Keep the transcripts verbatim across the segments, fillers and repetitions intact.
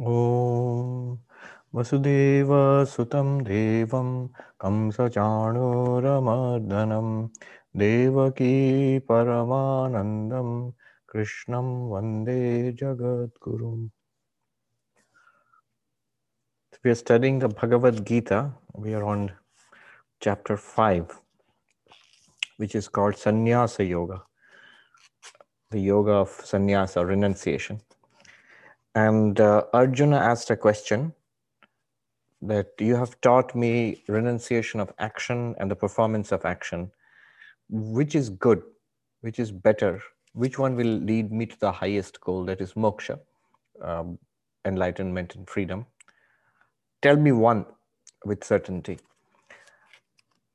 Om Vasudeva Sutam Devam Kamsachano Ramardanam Devaki Paramanandam Krishnam Vande Jagadgurum. We are studying the Bhagavad Gita. We are on chapter five, which is called Sannyasa Yoga, the yoga of sannyasa, renunciation. And uh, Arjuna asked a question that you have taught me renunciation of action and the performance of action. Which is good? Which is better? Which one will lead me to the highest goal, that is moksha, um, enlightenment and freedom? Tell me one with certainty.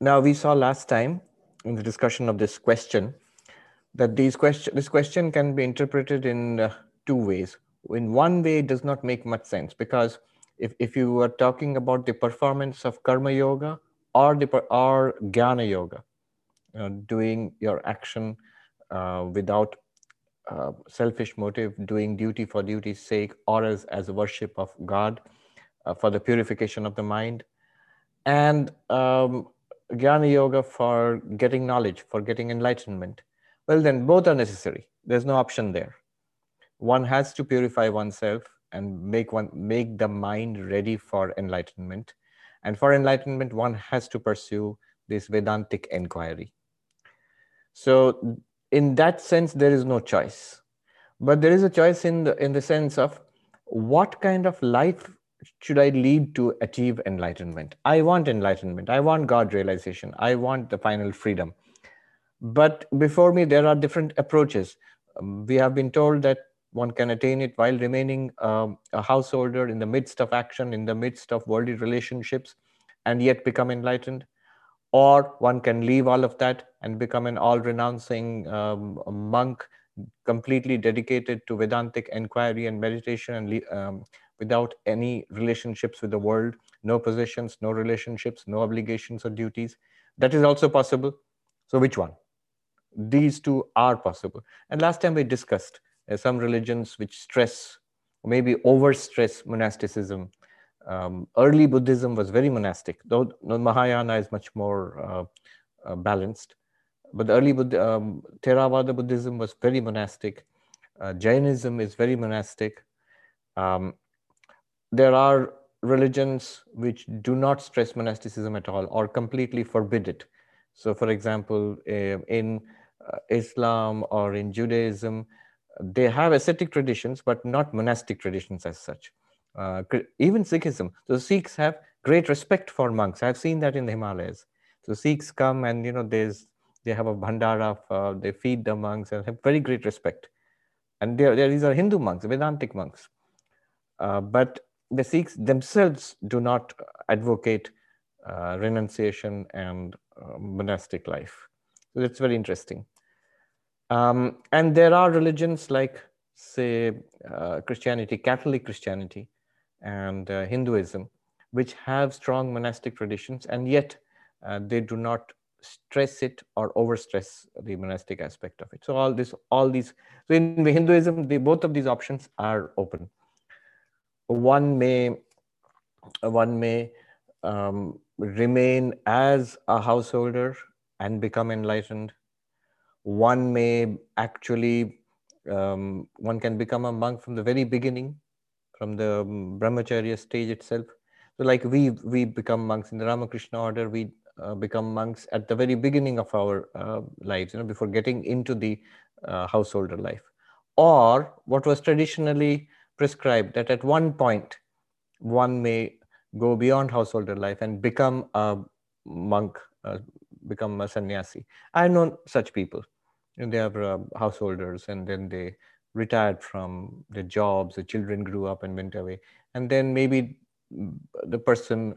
Now, we saw last time in the discussion of this question that these question, this question can be interpreted in uh, two ways. In one way, it does not make much sense, because if, if you are talking about the performance of karma yoga or, the, or jnana yoga, you know, doing your action uh, without uh, selfish motive, doing duty for duty's sake, or as, as worship of God, Uh, for the purification of the mind, and um, jnana yoga for getting knowledge, for getting enlightenment. Well, then both are necessary. There's no option there. One has to purify oneself and make one make the mind ready for enlightenment. And for enlightenment, one has to pursue this Vedantic inquiry. So in that sense, there is no choice. But there is a choice in the, in the sense of what kind of life should I lead to achieve enlightenment? I want enlightenment. I want God realization. I want the final freedom. But before me, there are different approaches. Um, we have been told that one can attain it while remaining um, a householder, in the midst of action, in the midst of worldly relationships, and yet become enlightened. Or one can leave all of that and become an all-renouncing um, monk, completely dedicated to Vedantic inquiry and meditation, and um, without any relationships with the world, no possessions, no relationships, no obligations or duties. That is also possible. So which one? These two are possible. And last time we discussed uh, some religions which stress, maybe overstress monasticism. Um, early Buddhism was very monastic, though Mahayana is much more uh, uh, balanced. But the early Buddha, um, Theravada Buddhism was very monastic. Uh, Jainism is very monastic. Um, There are religions which do not stress monasticism at all or completely forbid it. So, for example, in Islam or in Judaism, they have ascetic traditions, but not monastic traditions as such. Uh, even Sikhism. So Sikhs have great respect for monks. I've seen that in the Himalayas. So Sikhs come and, you know, there's, they have a bhandara, uh, they feed the monks and have very great respect. And they're, they're, these are Hindu monks, Vedantic monks. Uh, but the Sikhs themselves do not advocate uh, renunciation and uh, monastic life. So that's very interesting. Um, and there are religions like, say, uh, Christianity, Catholic Christianity, and uh, Hinduism, which have strong monastic traditions, and yet uh, they do not stress it or overstress the monastic aspect of it. So all this, all these, so in Hinduism, they, both of these options are open. One may, one may um, remain as a householder and become enlightened. One may actually, um, one can become a monk from the very beginning, from the Brahmacharya stage itself. So like we, we become monks in the Ramakrishna order, we uh, become monks at the very beginning of our uh, lives, you know, before getting into the uh, householder life. Or what was traditionally prescribed, that at one point one may go beyond householder life and become a monk, uh, become a sannyasi. I've known such people. You know, they are uh, householders, and then they retired from their jobs, the children grew up and went away. And then maybe the person,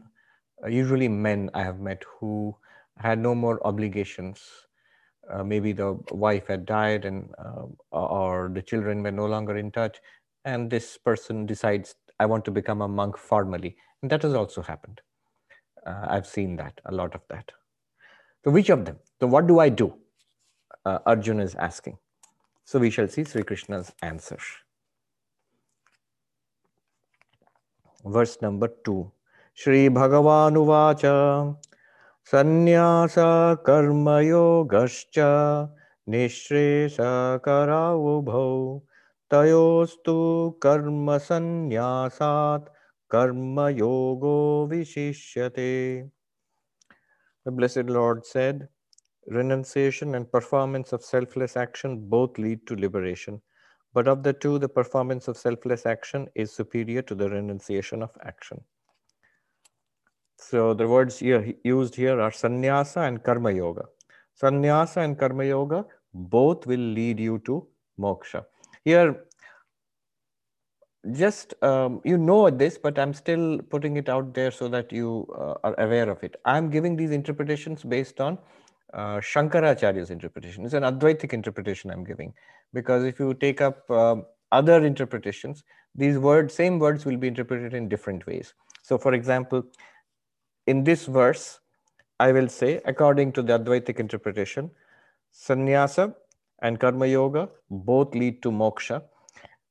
uh, usually men I have met, who had no more obligations. Uh, maybe the wife had died, and uh, or the children were no longer in touch. And this person decides, I want to become a monk formally. And that has also happened. Uh, I've seen that, a lot of that. So which of them? So what do I do? Uh, Arjuna is asking. So we shall see Sri Krishna's answer. verse number two. Shri Bhagavanuvacha Sannyasa Karma Yogascha Nishreyasha Karaubhau Tayostu Karma Sannyasat Karma Yogo Vishishyate. The Blessed Lord said, renunciation and performance of selfless action both lead to liberation. But of the two, the performance of selfless action is superior to the renunciation of action. So the words here, used here are sannyasa and karma yoga. Sannyasa and karma yoga both will lead you to moksha. Here, just, um, you know this, but I'm still putting it out there so that you uh, are aware of it. I'm giving these interpretations based on uh, Shankaracharya's interpretation. It's an Advaitic interpretation I'm giving, because if you take up um, other interpretations, these words, same words will be interpreted in different ways. So for example, in this verse, I will say, according to the Advaitic interpretation, sannyasa and karma yoga both lead to moksha.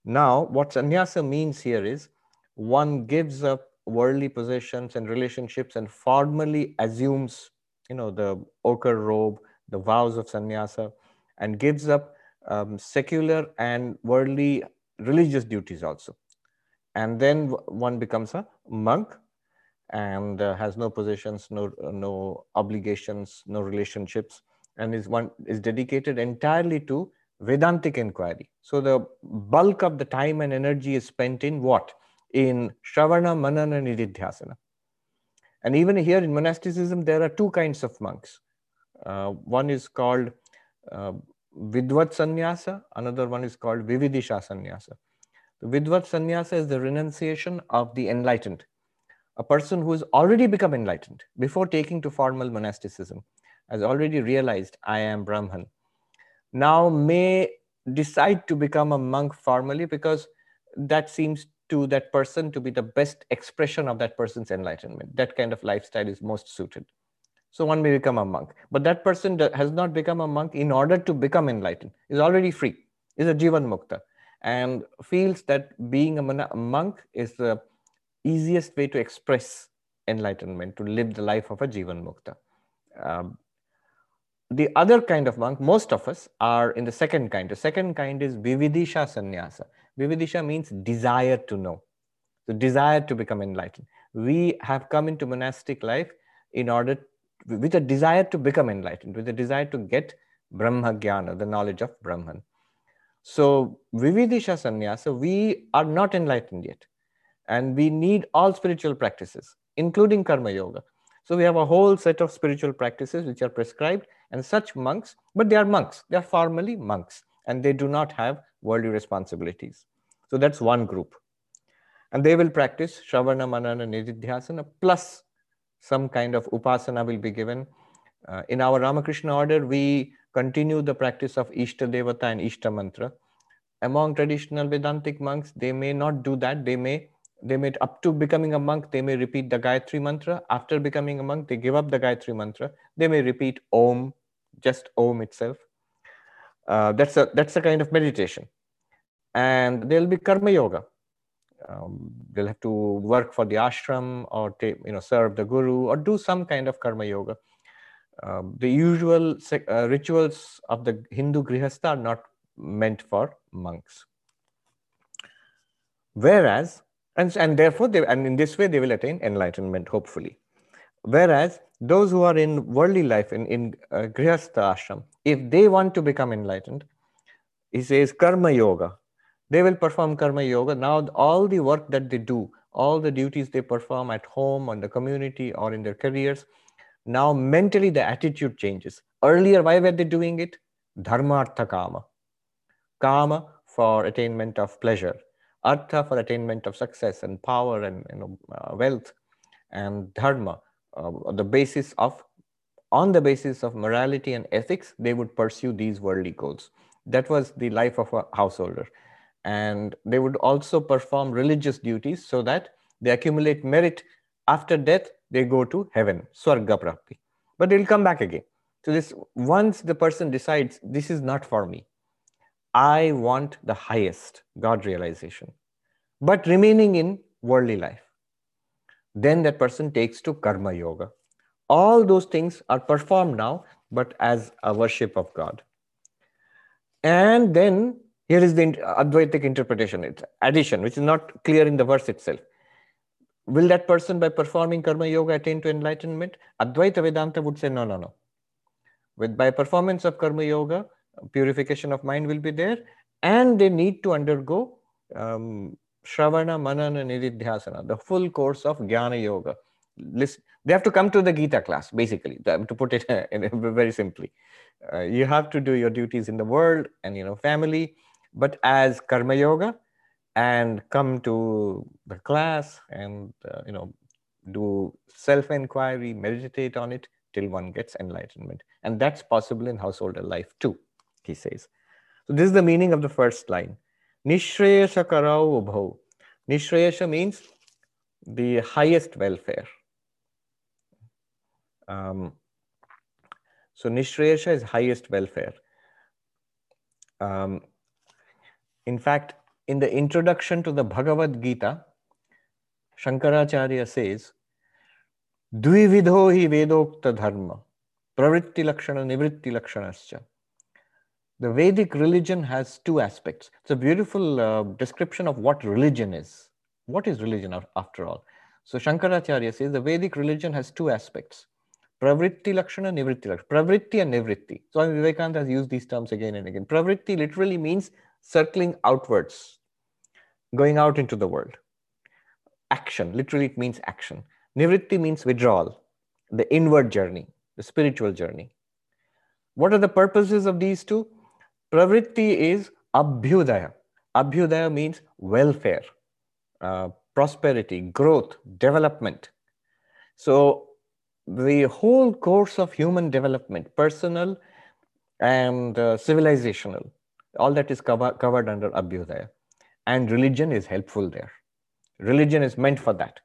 Now, what sannyasa means here is one gives up worldly possessions and relationships and formally assumes, you know, the ochre robe, the vows of sannyasa, and gives up um, secular and worldly religious duties also. And then one becomes a monk and uh, has no possessions, no, no obligations, no relationships, and is one is dedicated entirely to Vedantic inquiry. So the bulk of the time and energy is spent in what? In Shravana, Manana, Nididhyasana. And even here in monasticism, there are two kinds of monks. Uh, one is called uh, Vidvat Sannyasa, another one is called Vividisha Sannyasa. The Vidvat Sannyasa is the renunciation of the enlightened, a person who has already become enlightened before taking to formal monasticism, has already realized I am Brahman. Now may decide to become a monk formally because that seems to that person to be the best expression of that person's enlightenment. That kind of lifestyle is most suited. So one may become a monk, but that person has not become a monk in order to become enlightened, is already free, is a Jivan Mukta, and feels that being a monk is the easiest way to express enlightenment, to live the life of a Jivan Mukta. Um, The other kind of monk, most of us are in the second kind. The second kind is Vividisha Sannyasa. Vividisha means desire to know, the desire to become enlightened. We have come into monastic life in order, with a desire to become enlightened, with a desire to get Brahma Jnana, the knowledge of Brahman. So Vividisha Sannyasa, we are not enlightened yet. And we need all spiritual practices, including karma yoga. So we have a whole set of spiritual practices which are prescribed, and such monks, but they are monks, they are formally monks, and they do not have worldly responsibilities. So that's one group. And they will practice Shravana, Manana, Nididhyasana, plus some kind of upasana will be given. Uh, in our Ramakrishna order, we continue the practice of Ishta Devata and Ishta Mantra. Among traditional Vedantic monks, they may not do that, they may They may, up to becoming a monk, they may repeat the Gayatri Mantra. After becoming a monk, they give up the Gayatri Mantra. They may repeat Om, just Om itself. Uh, that's, a, that's a kind of meditation. And there'll be Karma Yoga. Um, they'll have to work for the ashram or take, you know, serve the guru or do some kind of Karma Yoga. Um, the usual uh, rituals of the Hindu Grihastha are not meant for monks. Whereas, And, and therefore, they, and in this way, they will attain enlightenment, hopefully. Whereas those who are in worldly life, in, in uh, Grihastha Ashram, if they want to become enlightened, he says karma yoga. They will perform karma yoga. Now, all the work that they do, all the duties they perform at home, on the community, or in their careers, now mentally the attitude changes. Earlier, why were they doing it? Dharmartha kama. Kama for attainment of pleasure. Artha for attainment of success and power and, you know, uh, wealth, and dharma, uh, the basis of, on the basis of morality and ethics, they would pursue these worldly goals. That was the life of a householder. And they would also perform religious duties so that they accumulate merit. After death, they go to heaven, swarga prapti. But they'll come back again. So this, once the person decides, this is not for me, I want the highest God realization, but remaining in worldly life. then that person takes to karma yoga. All those things are performed now, but as a worship of God. And then here is the Advaitic interpretation, it's addition, which is not clear in the verse itself. Will that person by performing karma yoga attain to enlightenment? Advaita Vedanta would say, no, no, no. With, by performance of karma yoga, purification of mind will be there, and they need to undergo um, Shravana, Manana, Nididhyasana, the full course of jnana yoga. Listen, they have to come to the Gita class, basically, to put it very simply. Uh, you have to do your duties in the world and, you know, family, but as karma yoga, and come to the class and, uh, you know, do self-inquiry, meditate on it till one gets enlightenment. And that's possible in householder life too, he says. So this is the meaning of the first line. Nishreyasha karau ubhau. Nishreyasha means the highest welfare. Um, so Nishreyasha is highest welfare. Um, in fact, in the introduction to the Bhagavad Gita, Shankaracharya says, Dvividho hi vedokta dharma, pravritti lakshana, nivritti lakshanascha. The Vedic religion has two aspects. It's a beautiful uh, description of what religion is. What is religion after all? So Shankaracharya says the Vedic religion has two aspects. Pravritti Lakshana, Nivritti Lakshana. Pravritti and Nivritti. Swami Vivekananda has used these terms again and again. Pravritti literally means circling outwards, going out into the world. Action, literally it means action. Nivritti means withdrawal, the inward journey, the spiritual journey. What are the purposes of these two? Pravritti is Abhyudaya. Abhyudaya means welfare, uh, prosperity, growth, development. So the whole course of human development, personal and uh, civilizational, all that is cover, covered under Abhyudaya. And religion is helpful there. Religion is meant for that.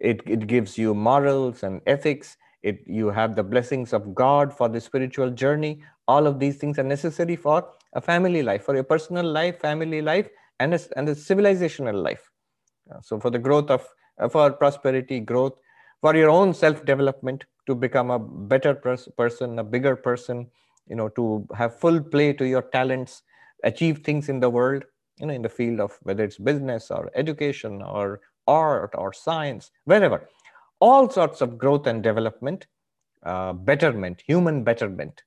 It, it gives you morals and ethics. It, you have the blessings of God for the spiritual journey. All of these things are necessary for a family life, for your personal life, family life, and a, and a civilizational life. So for the growth of, for prosperity, growth, for your own self-development, to become a better pers person, a bigger person, you know, to have full play to your talents, achieve things in the world, you know, in the field of whether it's business or education or art or science, wherever. All sorts of growth and development, uh, betterment, human betterment.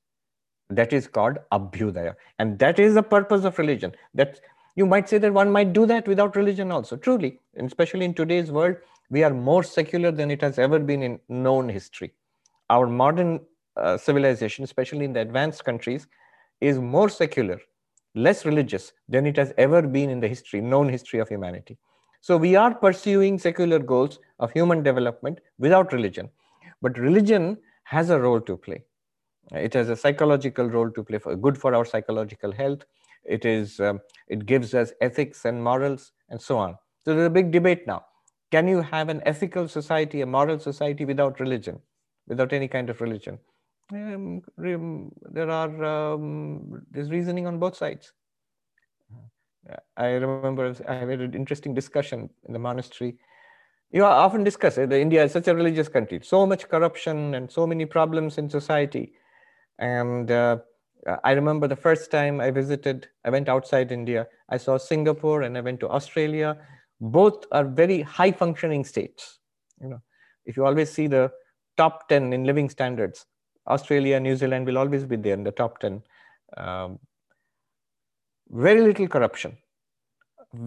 That is called Abhyudaya. And that is the purpose of religion. That you might say that one might do that without religion also. Truly, and especially in today's world, we are more secular than it has ever been in known history. Our modern uh, civilization, especially in the advanced countries, is more secular, less religious than it has ever been in the history, known history of humanity. So we are pursuing secular goals of human development without religion. But religion has a role to play. It has a psychological role to play, for, good for our psychological health. It is, um, it gives us ethics and morals and so on. So there's a big debate now. Can you have an ethical society, a moral society without religion, without any kind of religion? Um, there are, um, there's reasoning on both sides. I remember I had an interesting discussion in the monastery. You often discuss it. India is such a religious country. So much corruption and so many problems in society. And uh, I remember the first time I visited, I went outside India. I saw Singapore and I went to Australia. Both are very high functioning states. You know, if you always see the top ten in living standards, Australia, New Zealand will always be there in the top ten. Um, Very little corruption,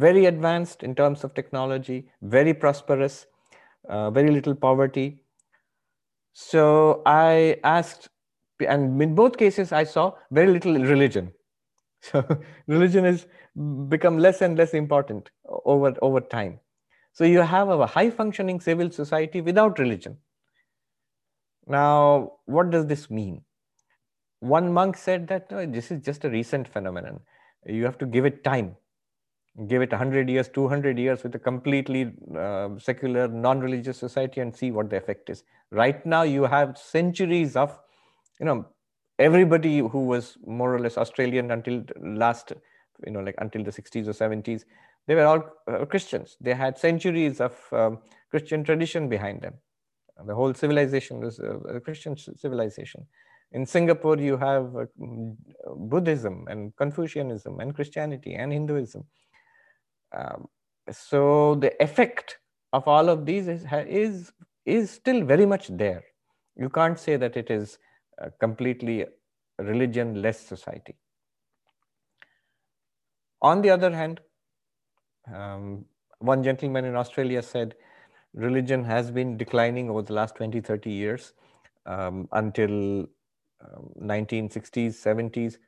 very advanced in terms of technology, very prosperous, uh, very little poverty. So I asked, and in both cases I saw very little religion. So religion has become less and less important over, over time. So you have a high functioning civil society without religion. Now, what does this mean? One monk said that no, this is just a recent phenomenon. You have to give it time, give it one hundred years, two hundred years with a completely uh, secular, non-religious society and see what the effect is. Right now, you have centuries of, you know, everybody who was more or less Australian until last, you know, like until the sixties or seventies, they were all uh, Christians. They had centuries of um, Christian tradition behind them. The whole civilization is a Christian civilization. In Singapore, you have Buddhism and Confucianism and Christianity and Hinduism. Um, so the effect of all of these is, is, is still very much there. You can't say that it is a completely religion-less society. On the other hand, um, one gentleman in Australia said, religion has been declining over the last twenty, thirty years um, until um, nineteen sixties, seventies.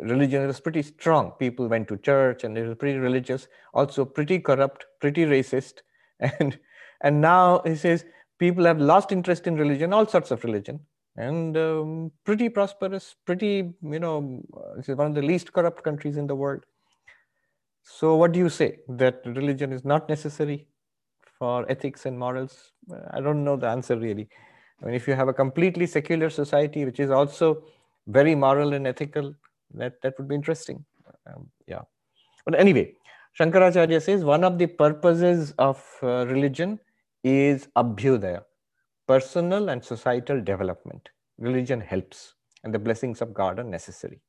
Religion was pretty strong. People went to church and they were pretty religious, also pretty corrupt, pretty racist. And, and now he says people have lost interest in religion, all sorts of religion, and um, pretty prosperous, pretty, you know, this is one of the least corrupt countries in the world. So what do you say? That religion is not necessary for ethics and morals? I don't know the answer really. I mean, if you have a completely secular society, which is also very moral and ethical, that, that would be interesting. Um, yeah. But anyway, Shankaracharya says one of the purposes of uh, religion is Abhyudaya, personal and societal development. Religion helps, and the blessings of God are necessary.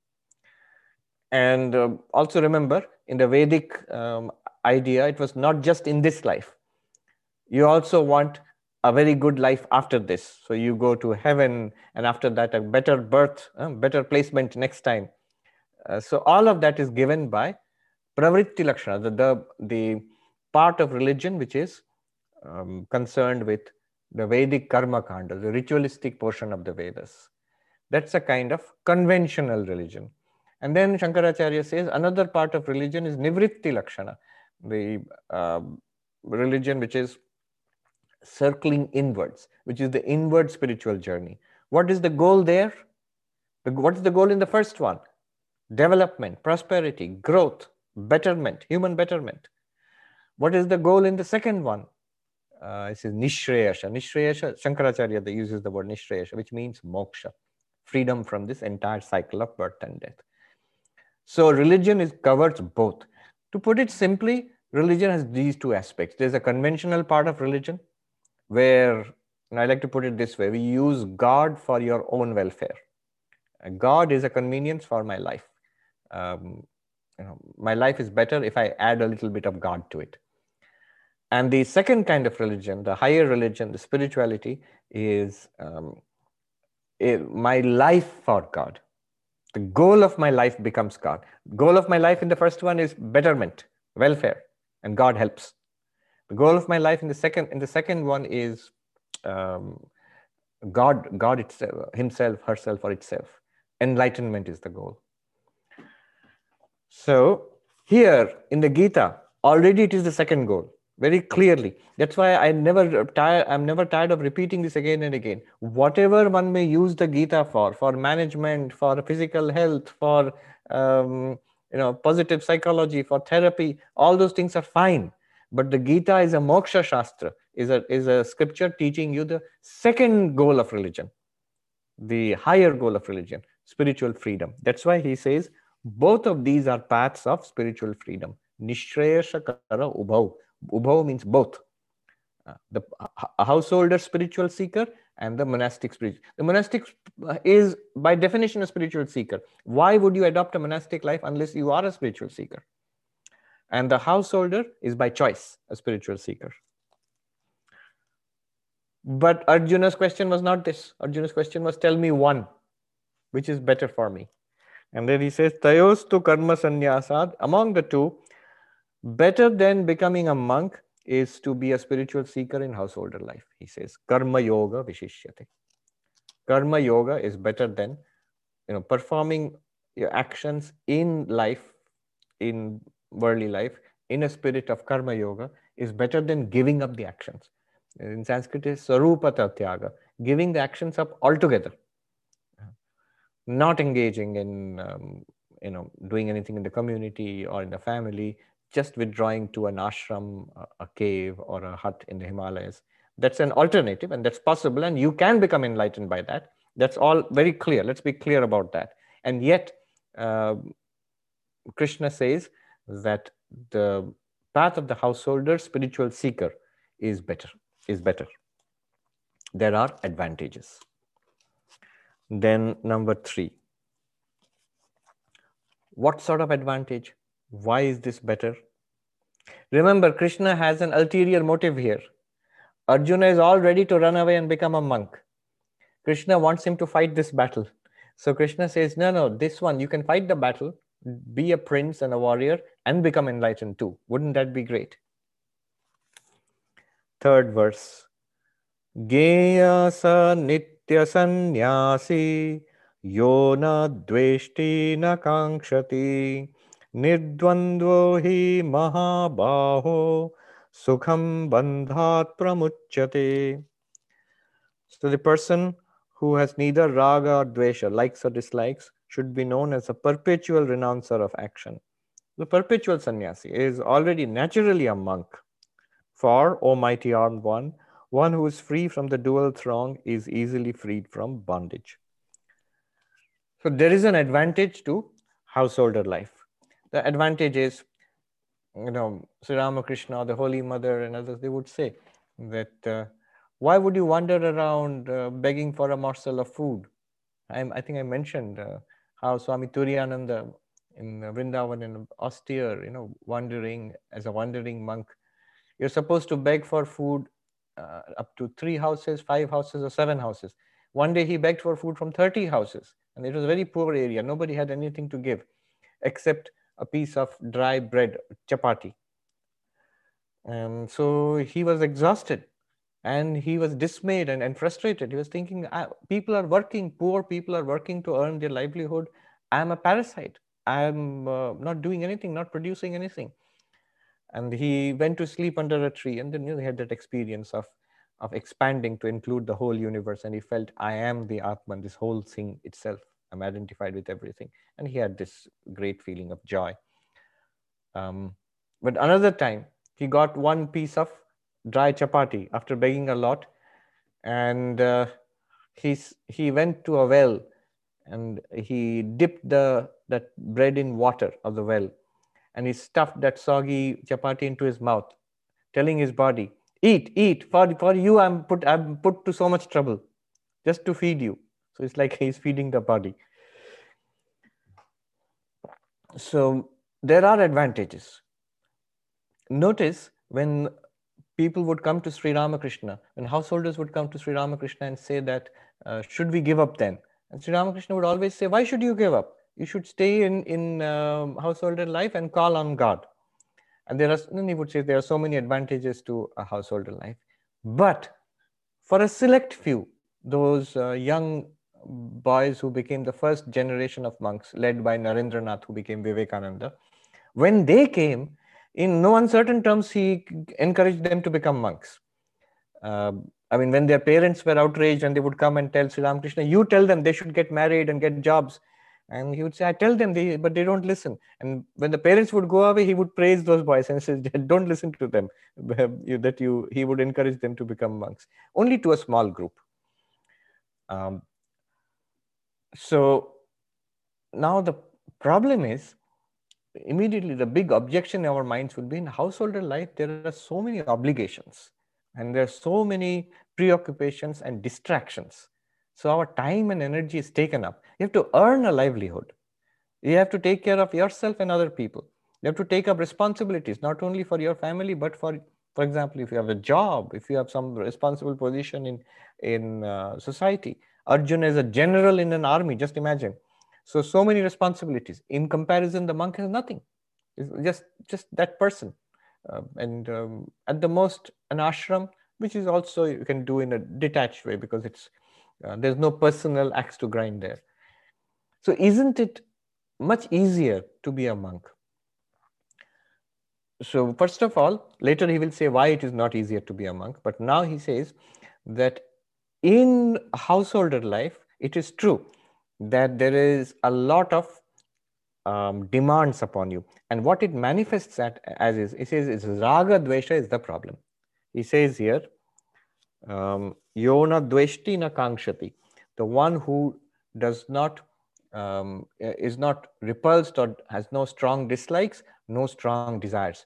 And uh, also remember, in the Vedic um, idea, it was not just in this life. You also want a very good life after this. So you go to heaven, and after that, a better birth, uh, better placement next time. Uh, so all of that is given by Pravritti Lakshana, the, the, the part of religion which is um, concerned with the Vedic karma kanda, the ritualistic portion of the Vedas. That's a kind of conventional religion. And then Shankaracharya says another part of religion is Nivritti Lakshana, the uh, religion which is circling inwards, which is the inward spiritual journey. What is the goal there? What's the goal in the first one? Development, prosperity, growth, betterment, human betterment. What is the goal in the second one? Uh, it says Nishreyasha. Nishreyasha, Shankaracharya uses the word Nishreyasha, which means moksha, freedom from this entire cycle of birth and death. So religion is, covers both. To put it simply, religion has these two aspects. There's a conventional part of religion where, and I like to put it this way, we use God for your own welfare. God is a convenience for my life. Um, you know, my life is better if I add a little bit of God to it. And the second kind of religion, the higher religion, the spirituality, is um, my life for God. The goal of my life becomes God. Goal of my life in the first one is betterment, welfare, and God helps. The goal of my life in the second in the second one is um, God, God itself, himself, herself, or itself. Enlightenment is the goal. So here in the Gita, already it is the second goal very clearly. That's why I never tire, I'm never tired of repeating this again and again. Whatever one may use the Gita for, for management, for physical health, for um, you know, positive psychology, for therapy, all those things are fine. But the Gita is a moksha shastra, is a, is a scripture teaching you the second goal of religion, the higher goal of religion, spiritual freedom. That's why he says both of these are paths of spiritual freedom. Nishreyasha kara ubhau. Ubhau means both, uh, the uh, householder spiritual seeker and the monastic spiritual. The monastic is by definition a spiritual seeker. Why would you adopt a monastic life unless you are a spiritual seeker? And the householder is by choice a spiritual seeker. But Arjuna's question was not this. Arjuna's question was, tell me one, which is better for me. And then he says, tayostu karma sannyasad, among the two, better than becoming a monk is to be a spiritual seeker in householder life. He says, karma yoga vishishyate. Karma yoga is better than, you know, performing your actions in life, in worldly life, in a spirit of karma yoga is better than giving up the actions. In Sanskrit, it is sarupata tyaga, giving the actions up altogether, not engaging in, um, you know, doing anything in the community or in the family. Just withdrawing to an ashram, a cave, or a hut in the Himalayas. That's an alternative, and that's possible, and you can become enlightened by that. That's all very clear. Let's be clear about that. And yet, uh, Krishna says that the path of the householder, spiritual seeker, is better. is better. There are advantages. Then number three, what sort of advantage? Why is this better? Remember, Krishna has an ulterior motive here. Arjuna is all ready to run away and become a monk. Krishna wants him to fight this battle. So Krishna says, no, no, this one, you can fight the battle, be a prince and a warrior and become enlightened too. Wouldn't that be great? Third verse. Geya sa nitya sannyasi yo na dveshti na kankshati nidvandvo hi mahabaho sukham bandhat pramuchyate. So the person who has neither raga or dvesha, likes or dislikes, should be known as a perpetual renouncer of action. The perpetual sannyasi is already naturally a monk. For, O mighty armed one, one who is free from the dual throng is easily freed from bondage. So there is an advantage to householder life. The advantage is, you know, Sri Ramakrishna, the Holy Mother and others, they would say that uh, why would you wander around uh, begging for a morsel of food? I'm, I think I mentioned uh, how Swami Turiyananda in Vrindavan in austere, you know, wandering as a wandering monk. You're supposed to beg for food uh, up to three houses, five houses or seven houses. One day he begged for food from thirty houses and it was a very poor area. Nobody had anything to give except a piece of dry bread, chapati. And so he was exhausted and he was dismayed and, and frustrated. He was thinking, people are working, poor people are working to earn their livelihood. I'm a parasite. I'm uh, not doing anything, not producing anything. And he went to sleep under a tree, and then he had that experience of, of expanding to include the whole universe. And he felt, I am the Atman, this whole thing itself. I'm identified with everything. And he had this great feeling of joy. Um, but another time, he got one piece of dry chapati after begging a lot. And uh, he, he went to a well and he dipped the, that bread in water of the well. And he stuffed that soggy chapati into his mouth, telling his body, eat, eat, for, for you I'm put, I'm put to so much trouble just to feed you. So it's like he's feeding the body. So there are advantages. Notice when people would come to Sri Ramakrishna, when householders would come to Sri Ramakrishna and say that, uh, should we give up then? And Sri Ramakrishna would always say, why should you give up? You should stay in, in um, householder life and call on God. And there are, then he would say there are so many advantages to a householder life. But for a select few, those uh, young boys who became the first generation of monks led by Narendranath, who became Vivekananda, when they came, in no uncertain terms, he encouraged them to become monks. Uh, I mean, when their parents were outraged and they would come and tell Sri Ramakrishna, you tell them they should get married and get jobs. And he would say, I tell them, they, but they don't listen. And when the parents would go away, he would praise those boys and say, don't listen to them. That you, he would encourage them to become monks, only to a small group. Um, so now the problem is, immediately the big objection in our minds would be, in householder life, there are so many obligations and there are so many preoccupations and distractions. So our time and energy is taken up. You have to earn a livelihood. You have to take care of yourself and other people. You have to take up responsibilities, not only for your family, but for, for example, if you have a job, if you have some responsible position in, in uh, society. Arjuna is a general in an army, just imagine. So, so many responsibilities. In comparison, the monk has nothing. It's just, just that person. Uh, and um, at the most, an ashram, which is also, you can do in a detached way because it's, Uh, there's no personal axe to grind there. So isn't it much easier to be a monk? So first of all, later he will say why it is not easier to be a monk. But now he says that in householder life, it is true that there is a lot of um, demands upon you. And what it manifests at, as is, he says is raga dvesha is the problem. He says here, Um, Yona dveshti na kankshati, the one who does not, um, is not repulsed or has no strong dislikes, no strong desires.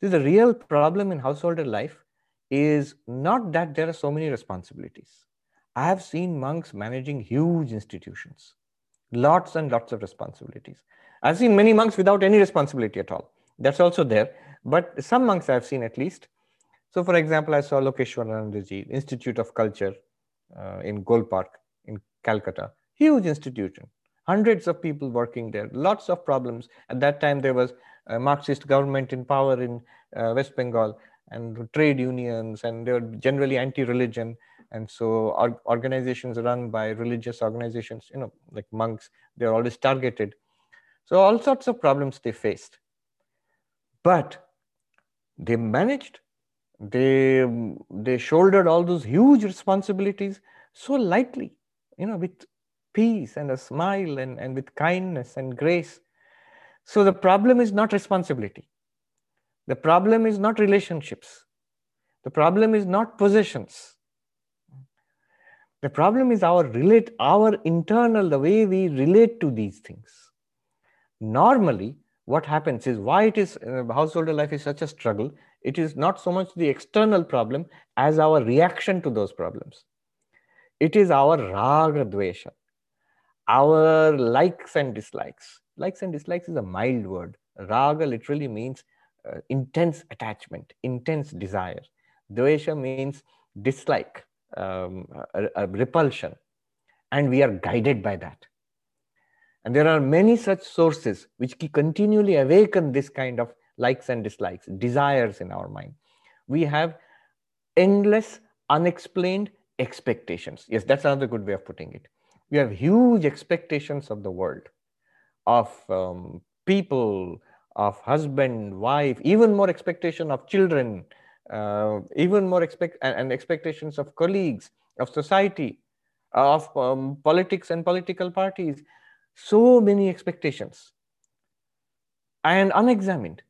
This is a real problem in householder life is not that there are so many responsibilities. I have seen monks managing huge institutions, lots and lots of responsibilities. I've seen many monks without any responsibility at all. That's also there, but some monks I've seen at least. So for example, I saw Lokeshwaranji, Institute of Culture uh, in Goal Park in Calcutta, huge institution, hundreds of people working there, lots of problems. At that time, there was a Marxist government in power in uh, West Bengal, and trade unions, and they were generally anti-religion. And so or organizations run by religious organizations, you know, like monks, they're always targeted. So all sorts of problems they faced, but they managed, they, they shouldered all those huge responsibilities so lightly, you know, with peace and a smile and, and with kindness and grace. So the problem is not responsibility. The problem is not relationships. The problem is not possessions. The problem is our relate, our internal, the way we relate to these things. Normally, what happens is why it is uh, householder life is such a struggle. It is not so much the external problem as our reaction to those problems. It is our raga dvesha, our likes and dislikes. Likes and dislikes is a mild word. Raga literally means uh, intense attachment, intense desire. Dvesha means dislike. Um, a, a repulsion, and we are guided by that. And there are many such sources which continually awaken this kind of likes and dislikes, desires in our mind. We have endless unexplained expectations. Yes, that's another good way of putting it. We have huge expectations of the world, of um, people, of husband, wife, even more expectation of children, Uh, even more expect and expectations of colleagues, of society, of um, politics and political parties, so many expectations, and unexamined.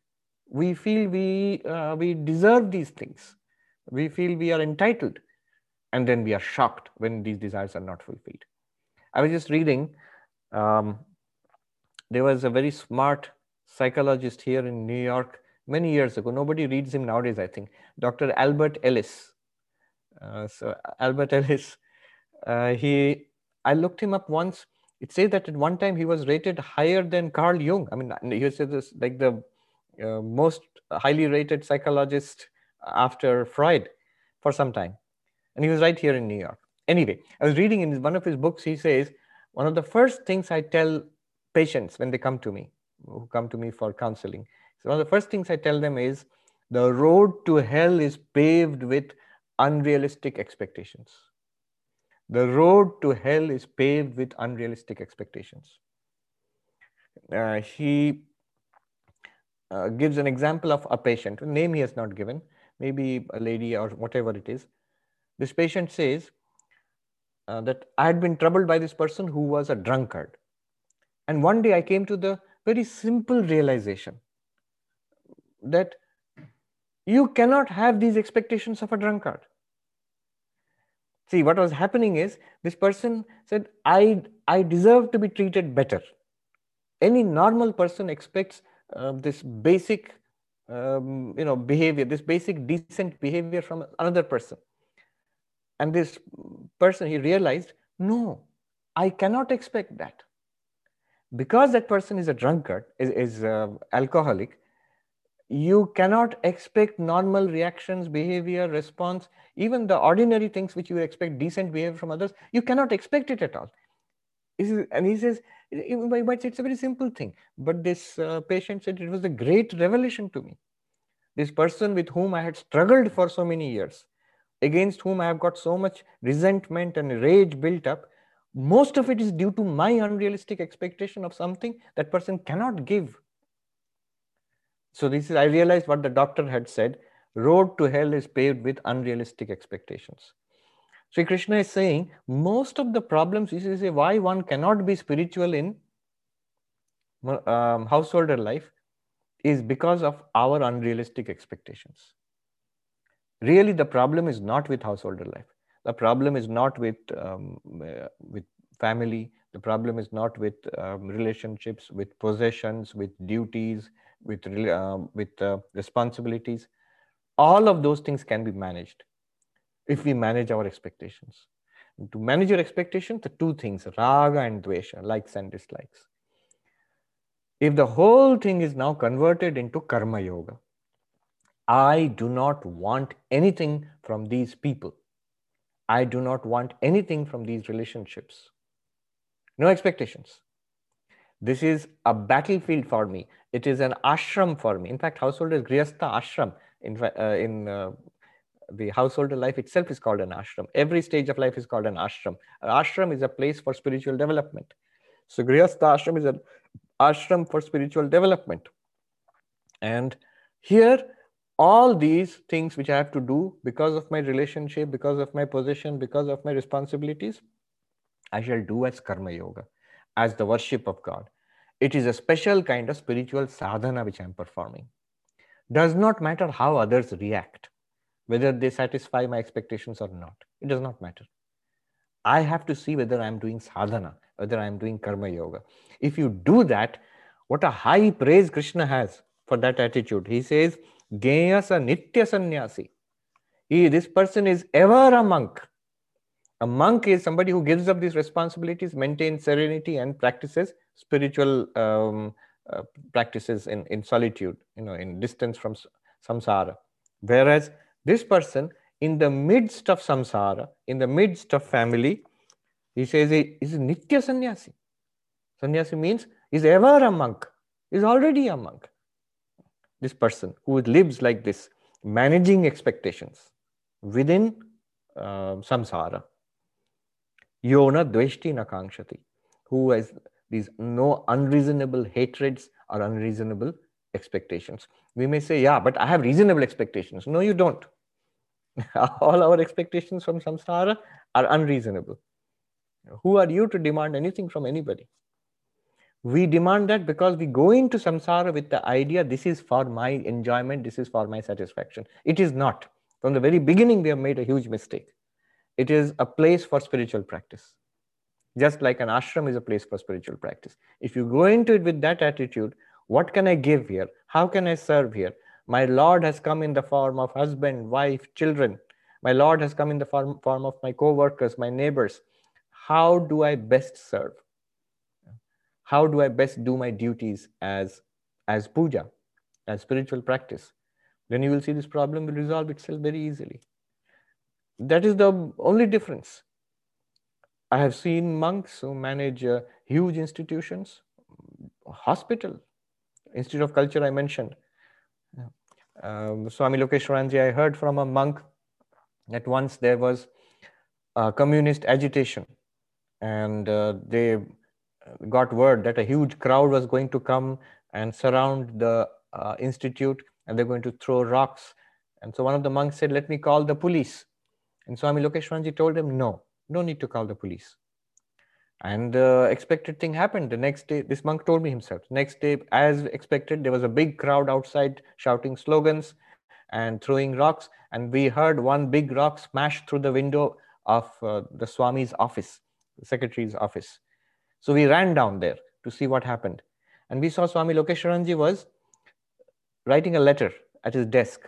We feel we uh, we deserve these things. We feel we are entitled, and then we are shocked when these desires are not fulfilled. I was just reading. Um, there was a very smart psychologist here in New York. Many years ago, nobody reads him nowadays, I think, Doctor Albert Ellis. Uh, so Albert Ellis, uh, he, I looked him up once. It says that at one time he was rated higher than Carl Jung. I mean, he was like the uh, most highly rated psychologist after Freud for some time. And he was right here in New York. Anyway, I was reading in one of his books, he says, one of the first things I tell patients when they come to me, who come to me for counseling, so one of the first things I tell them is, the road to hell is paved with unrealistic expectations. The road to hell is paved with unrealistic expectations. Uh, he uh, gives an example of a patient, a name he has not given, maybe a lady or whatever it is. This patient says uh, that I had been troubled by this person who was a drunkard. And one day I came to the very simple realization that you cannot have these expectations of a drunkard. See, what was happening is this person said, I, I deserve to be treated better. Any normal person expects uh, this basic um, you know, behavior, this basic decent behavior from another person. And this person, he realized, no, I cannot expect that. Because that person is a drunkard, is, is uh, alcoholic, you cannot expect normal reactions, behavior, response, even the ordinary things which you expect, decent behavior from others, you cannot expect it at all. And he says, you might say it's a very simple thing, but this uh, patient said it was a great revelation to me. This person with whom I had struggled for so many years, against whom I have got so much resentment and rage built up, most of it is due to my unrealistic expectation of something that person cannot give. So this is, I realized what the doctor had said, road to hell is paved with unrealistic expectations. Sri Krishna is saying, most of the problems, this is why one cannot be spiritual in um, householder life, is because of our unrealistic expectations. Really, the problem is not with householder life. The problem is not with, um, uh, with family. The problem is not with um, relationships, with possessions, with duties, with, uh, with uh, responsibilities. all of those things can be managed if we manage our expectations. And to manage your expectations, the two things, raga and dvesha, likes and dislikes. If the whole thing is now converted into karma yoga, I do not want anything from these people. I do not want anything from these relationships. No expectations. This is a battlefield for me. It is an ashram for me. In fact, household is Grihastha Ashram. In, uh, in uh, the householder life itself is called an ashram. Every stage of life is called an ashram. An ashram is a place for spiritual development. So Grihastha Ashram is an ashram for spiritual development. And here, all these things which I have to do because of my relationship, because of my position, because of my responsibilities, I shall do as karma yoga, as the worship of God. It is a special kind of spiritual sadhana which I am performing. Does not matter how others react, whether they satisfy my expectations or not. It does not matter. I have to see whether I am doing sadhana, whether I am doing karma yoga. If you do that, what a high praise Krishna has for that attitude. He says, Geyasa nitya sannyasi. He, this person is ever a monk. A monk is somebody who gives up these responsibilities, maintains serenity, and practices spiritual um, uh, practices in, in solitude, you know, in distance from samsara. Whereas this person, in the midst of samsara, in the midst of family, he says he is nitya sannyasi. Sannyasi means is ever a monk, is already a monk. This person who lives like this, managing expectations within uh, samsara. Yona dveshti nakangshati, who has these no unreasonable hatreds or unreasonable expectations. We may say, yeah, but I have reasonable expectations. No, you don't. All our expectations from samsara are unreasonable. Who are you to demand anything from anybody? We demand that because we go into samsara with the idea, this is for my enjoyment, this is for my satisfaction. It is not. From the very beginning, we have made a huge mistake. It is a place for spiritual practice. Just like an ashram is a place for spiritual practice. If you go into it with that attitude, what can I give here? How can I serve here? My Lord has come in the form of husband, wife, children. My Lord has come in the form, form of my co-workers, my neighbors. How do I best serve? How do I best do my duties as, as puja, as spiritual practice? Then you will see this problem will resolve itself very easily. That is the only difference. I have seen monks who manage uh, huge institutions, hospital, Institute of Culture I mentioned. Um, Swami Lokeshwaranji, I heard from a monk that once there was a communist agitation and uh, they got word that a huge crowd was going to come and surround the uh, institute and they're going to throw rocks. And so one of the monks said, let me call the police. And Swami Lokeshwaranji told him, no, no need to call the police. And the expected thing happened. The next day, this monk told me himself, next day, as expected, there was a big crowd outside shouting slogans and throwing rocks. And we heard one big rock smash through the window of uh, the Swami's office, the secretary's office. So we ran down there to see what happened. And we saw Swami Lokeshwaranji was writing a letter at his desk.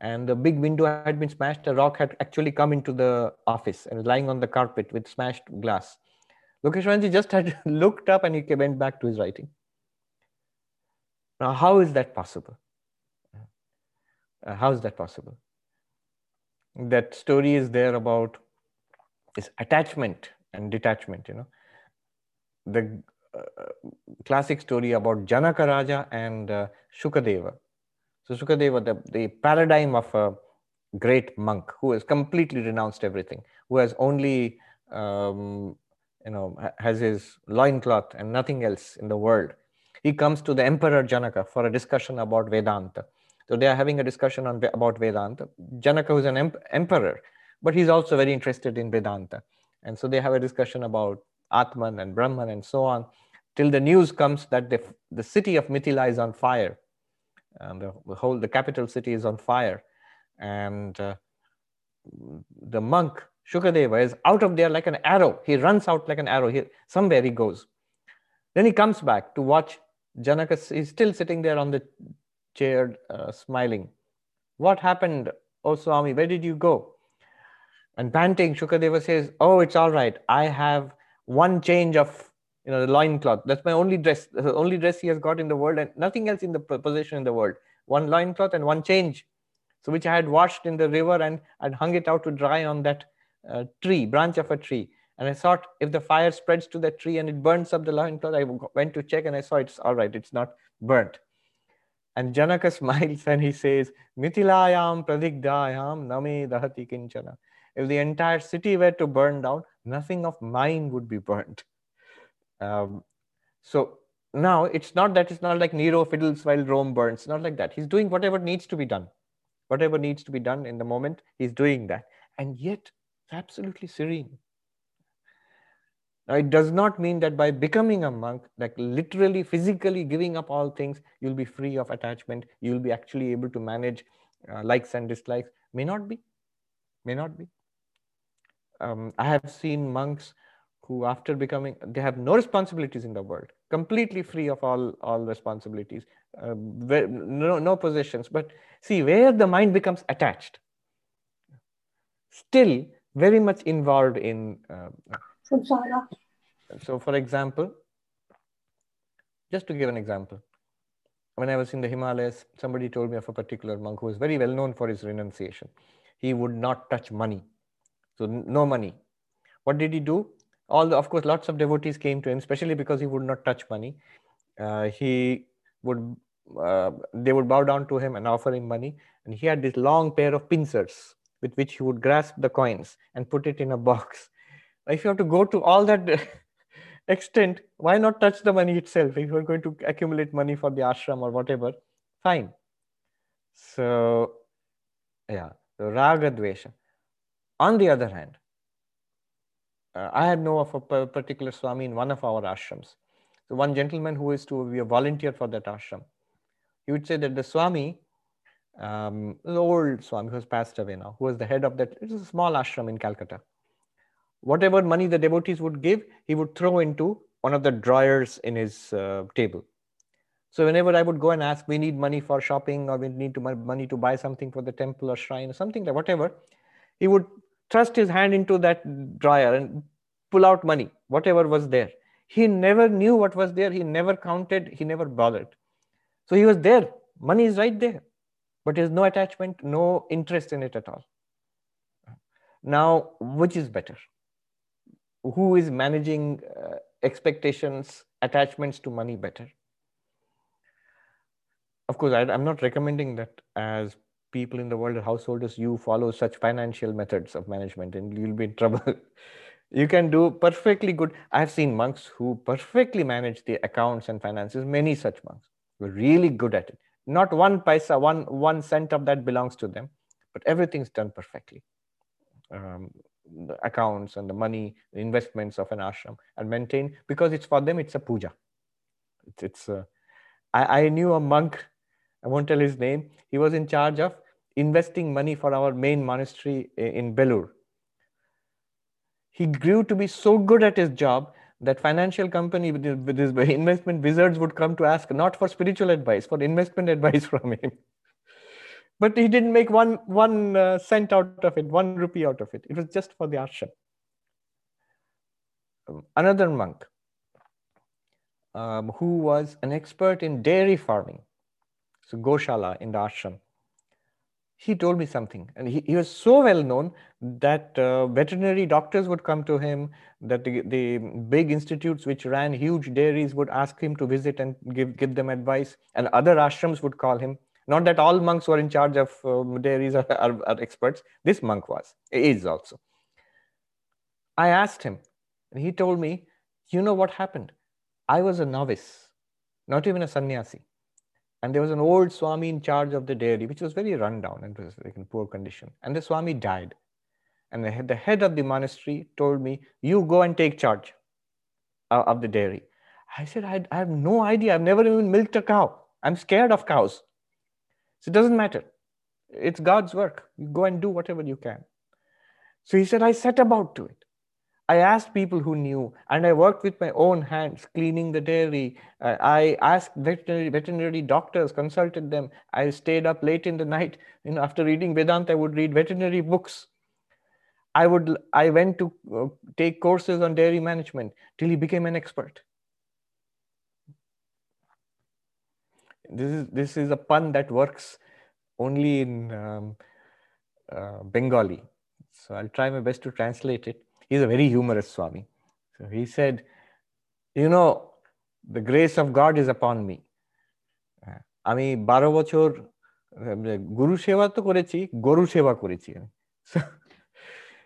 And the big window had been smashed. A rock had actually come into the office and was lying on the carpet with smashed glass. Lokeshwaranji just had looked up and he went back to his writing. Now, how is that possible? Uh, how is that possible? That story is there about this attachment and detachment, you know. The uh, classic story about Janakaraja and uh, Shukadeva. So Shukadeva, the, the paradigm of a great monk who has completely renounced everything, who has only, um, you know, has his loincloth and nothing else in the world. He comes to the Emperor Janaka for a discussion about Vedanta. So they are having a discussion on about Vedanta. Janaka is an em emperor, but he's also very interested in Vedanta. And so they have a discussion about Atman and Brahman and so on, till the news comes that the, the city of Mithila is on fire. And the, the whole, the capital city is on fire. And uh, the monk, Shukadeva, is out of there like an arrow. He runs out like an arrow. He, somewhere he goes. Then he comes back to watch Janaka. He's still sitting there on the chair, uh, smiling. What happened, O Swami? Where did you go? And panting, Shukadeva says, oh, it's all right. I have one change of, you know, the loincloth. That's my only dress. That's the only dress he has got in the world, and nothing else in the possession in the world. One loincloth and one change. So which I had washed in the river and I'd hung it out to dry on that uh, tree, branch of a tree. And I thought, if the fire spreads to that tree and it burns up the loincloth, I went to check and I saw it's all right. It's not burnt. And Janaka smiles and he says, Mitilayam pradigdayam name dahati kinchana. If the entire city were to burn down, nothing of mine would be burnt. Um, so now it's not that it's not like Nero fiddles while Rome burns. It's not like that. He's doing whatever needs to be done. Whatever needs to be done in the moment, he's doing that. And yet, it's absolutely serene. Now, it does not mean that by becoming a monk, like literally, physically giving up all things, you'll be free of attachment. You'll be actually able to manage uh, likes and dislikes. May not be. May not be. Um, I have seen monks who, after becoming, they have no responsibilities in the world, completely free of all, all responsibilities, uh, no, no possessions. But see, where the mind becomes attached, still very much involved in uh, samsara. So, for example, just to give an example, when I was in the Himalayas, somebody told me of a particular monk who was very well known for his renunciation. He would not touch money. So no money. What did he do? All the, of course, lots of devotees came to him, especially because he would not touch money. Uh, he would, uh, they would bow down to him and offer him money. And he had this long pair of pincers with which he would grasp the coins and put it in a box. If you have to go to all that extent, why not touch the money itself? If you're going to accumulate money for the ashram or whatever, fine. So, yeah, so raga dvesha. On the other hand, uh, I had known of a particular Swami in one of our ashrams. So one gentleman who is to be a volunteer for that ashram, he would say that the Swami, um, the old Swami who has passed away now, who was the head of that, it was a small ashram in Calcutta. Whatever money the devotees would give, he would throw into one of the drawers in his uh, table. So whenever I would go and ask, we need money for shopping or we need money to buy something for the temple or shrine or something like whatever, he would thrust his hand into that drawer and pull out money, whatever was there. He never knew what was there. He never counted. He never bothered. So he was there. Money is right there. But there's no attachment, no interest in it at all. Now, which is better? Who is managing uh, expectations, attachments to money better? Of course, I, I'm not recommending that as people in the world, householders, you follow such financial methods of management and you'll be in trouble. You can do perfectly good. I've seen monks who perfectly manage the accounts and finances. Many such monks were really good at it. Not one paisa, one, one cent of that belongs to them, but everything's done perfectly. Um, the accounts and the money, the investments of an ashram and maintained because it's for them, it's a puja. It's, it's a, I, I knew a monk, I won't tell his name. He was in charge of investing money for our main monastery in Belur. He grew to be so good at his job that financial company with his investment wizards would come to ask not for spiritual advice, for investment advice from him. But he didn't make one, one uh, cent out of it, one rupee out of it. It was just for the ashram. Another monk um, who was an expert in dairy farming. So Goshala in the ashram, he told me something. And he, he was so well known that uh, veterinary doctors would come to him, that the, the big institutes which ran huge dairies would ask him to visit and give, give them advice. And other ashrams would call him. Not that all monks who are in charge of um, dairies are, are, are experts. This monk was, is also. I asked him and he told me, you know what happened? I was a novice, not even a sannyasi. And there was an old Swami in charge of the dairy, which was very run down and was like in poor condition. And the Swami died. And the head, the head of the monastery told me, you go and take charge uh, of the dairy. I said, I, I have no idea. I've never even milked a cow. I'm scared of cows. So it doesn't matter. It's God's work. You go and do whatever you can. So he said, I set about to it. I asked people who knew, and I worked with my own hands, cleaning the dairy. Uh, I asked veterinary, veterinary doctors, consulted them. I stayed up late in the night. You know, after reading Vedanta, I would read veterinary books. I would. I went to uh, take courses on dairy management till he became an expert. This is this is a pun that works only in um, uh, Bengali. So I'll try my best to translate it. He's a very humorous Swami. So he said, you know, the grace of God is upon me. Ami baro bochor guru seva to korechi, goru seva korechi. So,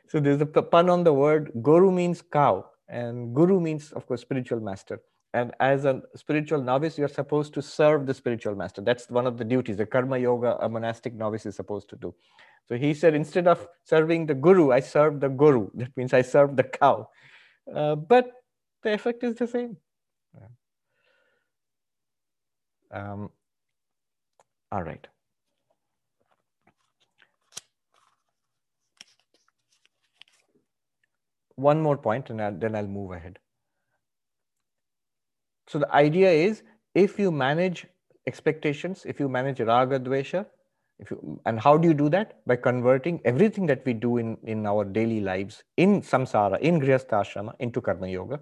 so there's a pun on the word. Goru means cow, and guru means, of course, spiritual master. And as a spiritual novice, you're supposed to serve the spiritual master. That's one of the duties, the karma yoga, a monastic novice is supposed to do. So he said, instead of serving the guru, I served the guru. That means I served the cow. Uh, but the effect is the same. Um, all right. One more point, and I'll, then I'll move ahead. So the idea is, if you manage expectations, if you manage raga, dvesha, if you, and how do you do that? By converting everything that we do in, in our daily lives, in samsara, in grihastha ashrama, into karma yoga,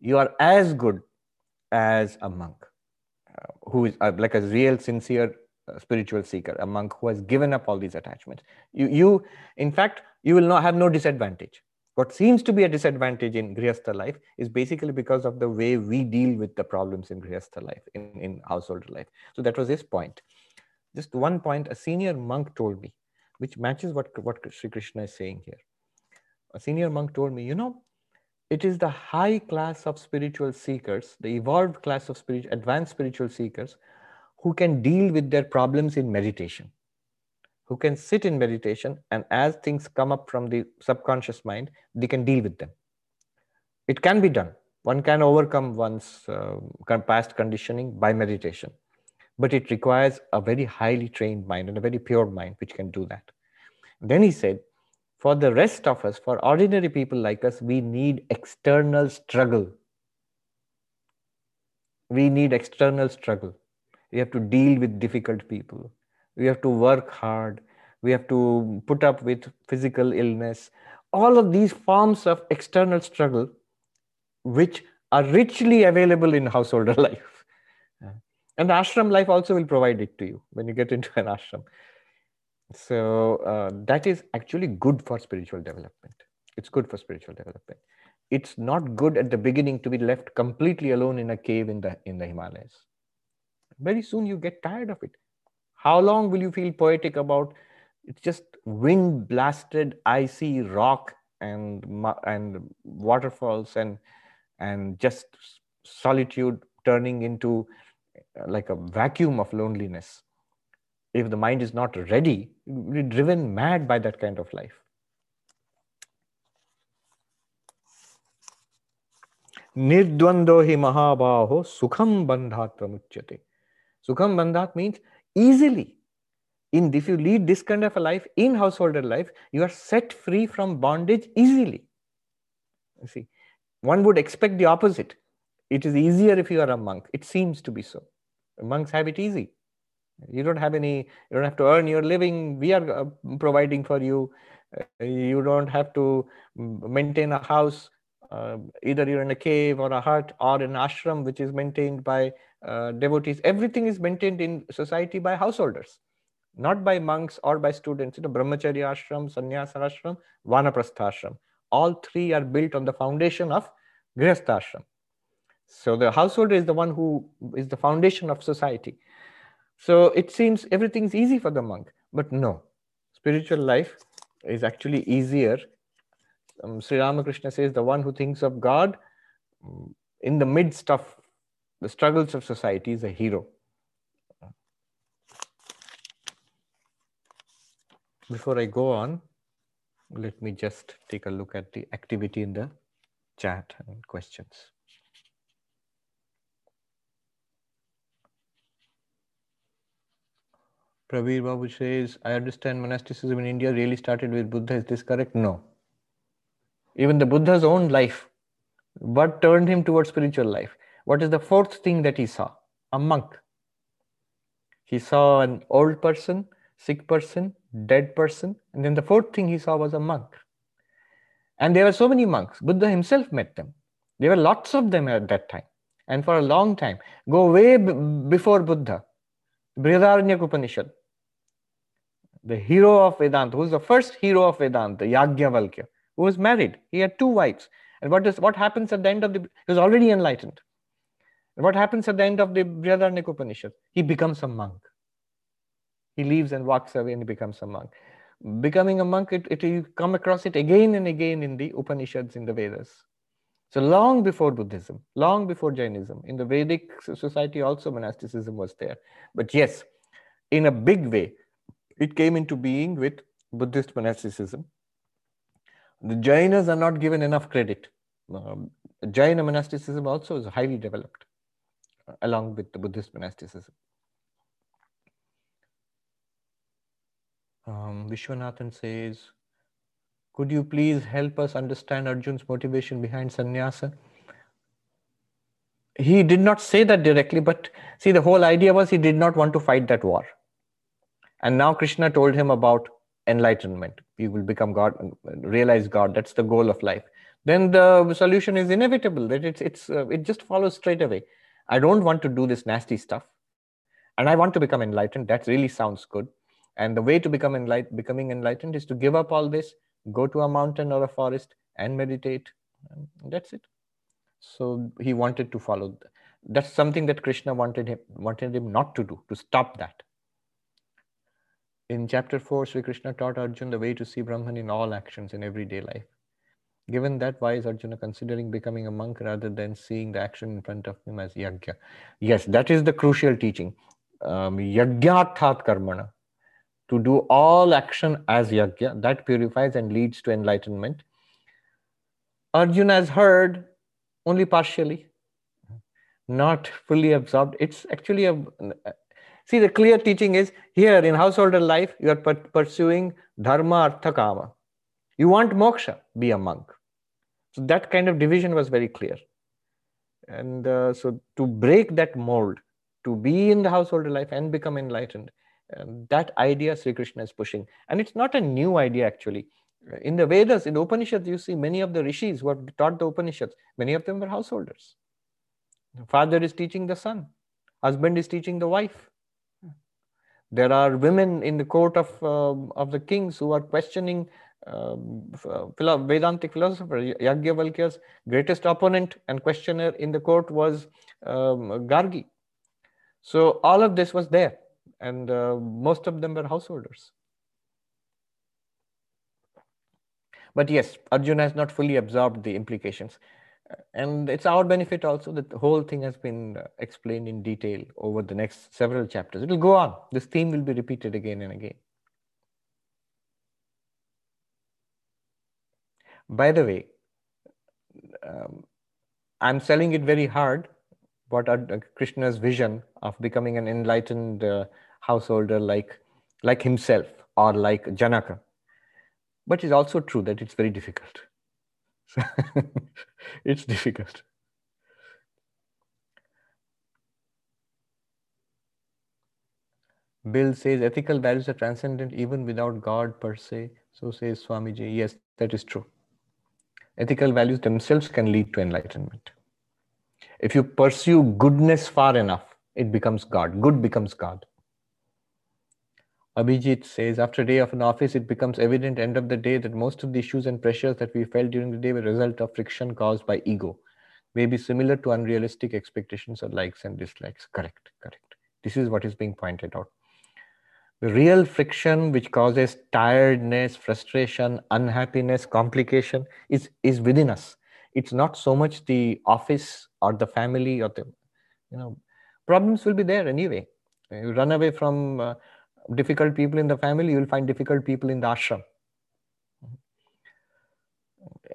you are as good as a monk, uh, who is uh, like a real, sincere uh, spiritual seeker, a monk who has given up all these attachments. You, you, in fact, you will not have no disadvantage. What seems to be a disadvantage in Grihastha life is basically because of the way we deal with the problems in Grihastha life, in, in household life. So that was his point. Just one point a senior monk told me, which matches what, what Sri Krishna is saying here. A senior monk told me, you know, it is the high class of spiritual seekers, the evolved class of spirit, advanced spiritual seekers, who can deal with their problems in meditation, who can sit in meditation, and as things come up from the subconscious mind, they can deal with them. It can be done. One can overcome one's uh, past conditioning by meditation, but it requires a very highly trained mind and a very pure mind, which can do that. Then he said, for the rest of us, for ordinary people like us, we need external struggle. We need external struggle. We have to deal with difficult people. We have to work hard. We have to put up with physical illness. All of these forms of external struggle, which are richly available in householder life. And ashram life also will provide it to you when you get into an ashram. So uh, that is actually good for spiritual development. It's good for spiritual development. It's not good at the beginning to be left completely alone in a cave in the, in the Himalayas. Very soon you get tired of it. How long will you feel poetic about it's just wind blasted, icy rock and, and waterfalls and, and just solitude turning into like a vacuum of loneliness? If the mind is not ready, you'll be driven mad by that kind of life. Nirdvandohi mahabaho sukham bandhat pramuchyate. Sukham bandhat means easily. In, if you lead this kind of a life, in householder life, you are set free from bondage easily. You see, one would expect the opposite. It is easier if you are a monk. It seems to be so. Monks have it easy. You don't have any, you don't have to earn your living. We are uh, providing for you. Uh, you don't have to maintain a house. Uh, either you're in a cave or a hut or an ashram, which is maintained by Uh, devotees. Everything is maintained in society by householders, not by monks or by students. You know, Brahmacharya ashram, sannyasa ashram, vanaprastha ashram. All three are built on the foundation of grihastha ashram. So the householder is the one who is the foundation of society. So it seems everything's easy for the monk, but no. Spiritual life is actually easier. Um, Sri Ramakrishna says, the one who thinks of God in the midst of the struggles of society is a hero. Before I go on, let me just take a look at the activity in the chat and questions. Praveer Babu says, I understand monasticism in India really started with Buddha. Is this correct? No. even the Buddha's own life, what turned him towards spiritual life? What is the fourth thing that he saw? A monk. He saw an old person, sick person, dead person, and then the fourth thing he saw was a monk. And there were so many monks. Buddha himself met them. There were lots of them at that time. And for a long time, go way before Buddha, Brihadaranyaka Upanishad, the hero of Vedanta, who's the first hero of Vedanta, Yajnavalkya, who was married. He had two wives. And what is what happens at the end of the... He was already enlightened. And what happens at the end of the Brihadaranyaka Upanishad? He becomes a monk. He leaves and walks away and he becomes a monk. Becoming a monk, it, it, you come across it again and again in the Upanishads, in the Vedas. So long before Buddhism, long before Jainism, in the Vedic society also monasticism was there. But yes, in a big way, it came into being with Buddhist monasticism. The Jainas are not given enough credit. Um, Jaina monasticism also is highly developed uh, along with the Buddhist monasticism. Um, Vishwanathan says, could you please help us understand Arjuna's motivation behind sannyasa? He did not say that directly, but see, the whole idea was he did not want to fight that war. And now Krishna told him about enlightenment. You will become God, realize God. That's the goal of life. Then the solution is inevitable. That it's it's uh, it just follows straight away. I don't want to do this nasty stuff, and I want to become enlightened. That really sounds good. And the way to become enlight becoming enlightened is to give up all this, go to a mountain or a forest and meditate. And that's it. So he wanted to follow. That's something that Krishna wanted him wanted him not to do. To stop that. In chapter four, Sri Krishna taught Arjuna the way to see Brahman in all actions in everyday life. Given that, why is Arjuna considering becoming a monk rather than seeing the action in front of him as yajna? Yes, that is the crucial teaching. Um, Yajnathat karmana. To do all action as yajna, that purifies and leads to enlightenment. Arjuna has heard only partially, not fully absorbed. It's actually a... See, the clear teaching is, here in householder life, you are per pursuing dharma, artha, kama. You want moksha, be a monk. So that kind of division was very clear. And uh, so to break that mold, to be in the householder life and become enlightened, uh, that idea Sri Krishna is pushing. And it's not a new idea, actually. In the Vedas, in the Upanishads, you see many of the rishis who have taught the Upanishads, many of them were householders. The father is teaching the son. Husband is teaching the wife. There are women in the court of, uh, of the kings who are questioning uh, philo Vedantic philosopher. Yajnavalkya's greatest opponent and questioner in the court was um, Gargi. So all of this was there, and uh, most of them were householders. But yes, Arjuna has not fully absorbed the implications. And it's our benefit also that the whole thing has been explained in detail over the next several chapters. It will go on. This theme will be repeated again and again. By the way, um, I'm selling it very hard, what Krishna's vision of becoming an enlightened uh, householder like, like himself or like Janaka. But it's also true that it's very difficult. It's difficult. Bill says, ethical values are transcendent even without God per se. So says Swamiji. Yes, that is true. Ethical values themselves can lead to enlightenment. If you pursue goodness far enough, it becomes God. Good becomes God. Abhijit says, after a day of an office, it becomes evident end of the day that most of the issues and pressures that we felt during the day were a result of friction caused by ego. May be similar to unrealistic expectations or likes and dislikes. Correct, correct. This is what is being pointed out. The real friction which causes tiredness, frustration, unhappiness, complication is, is within us. It's not so much the office or the family or the, you know, problems will be there anyway. You run away from... Uh, difficult people in the family, you will find difficult people in the ashram.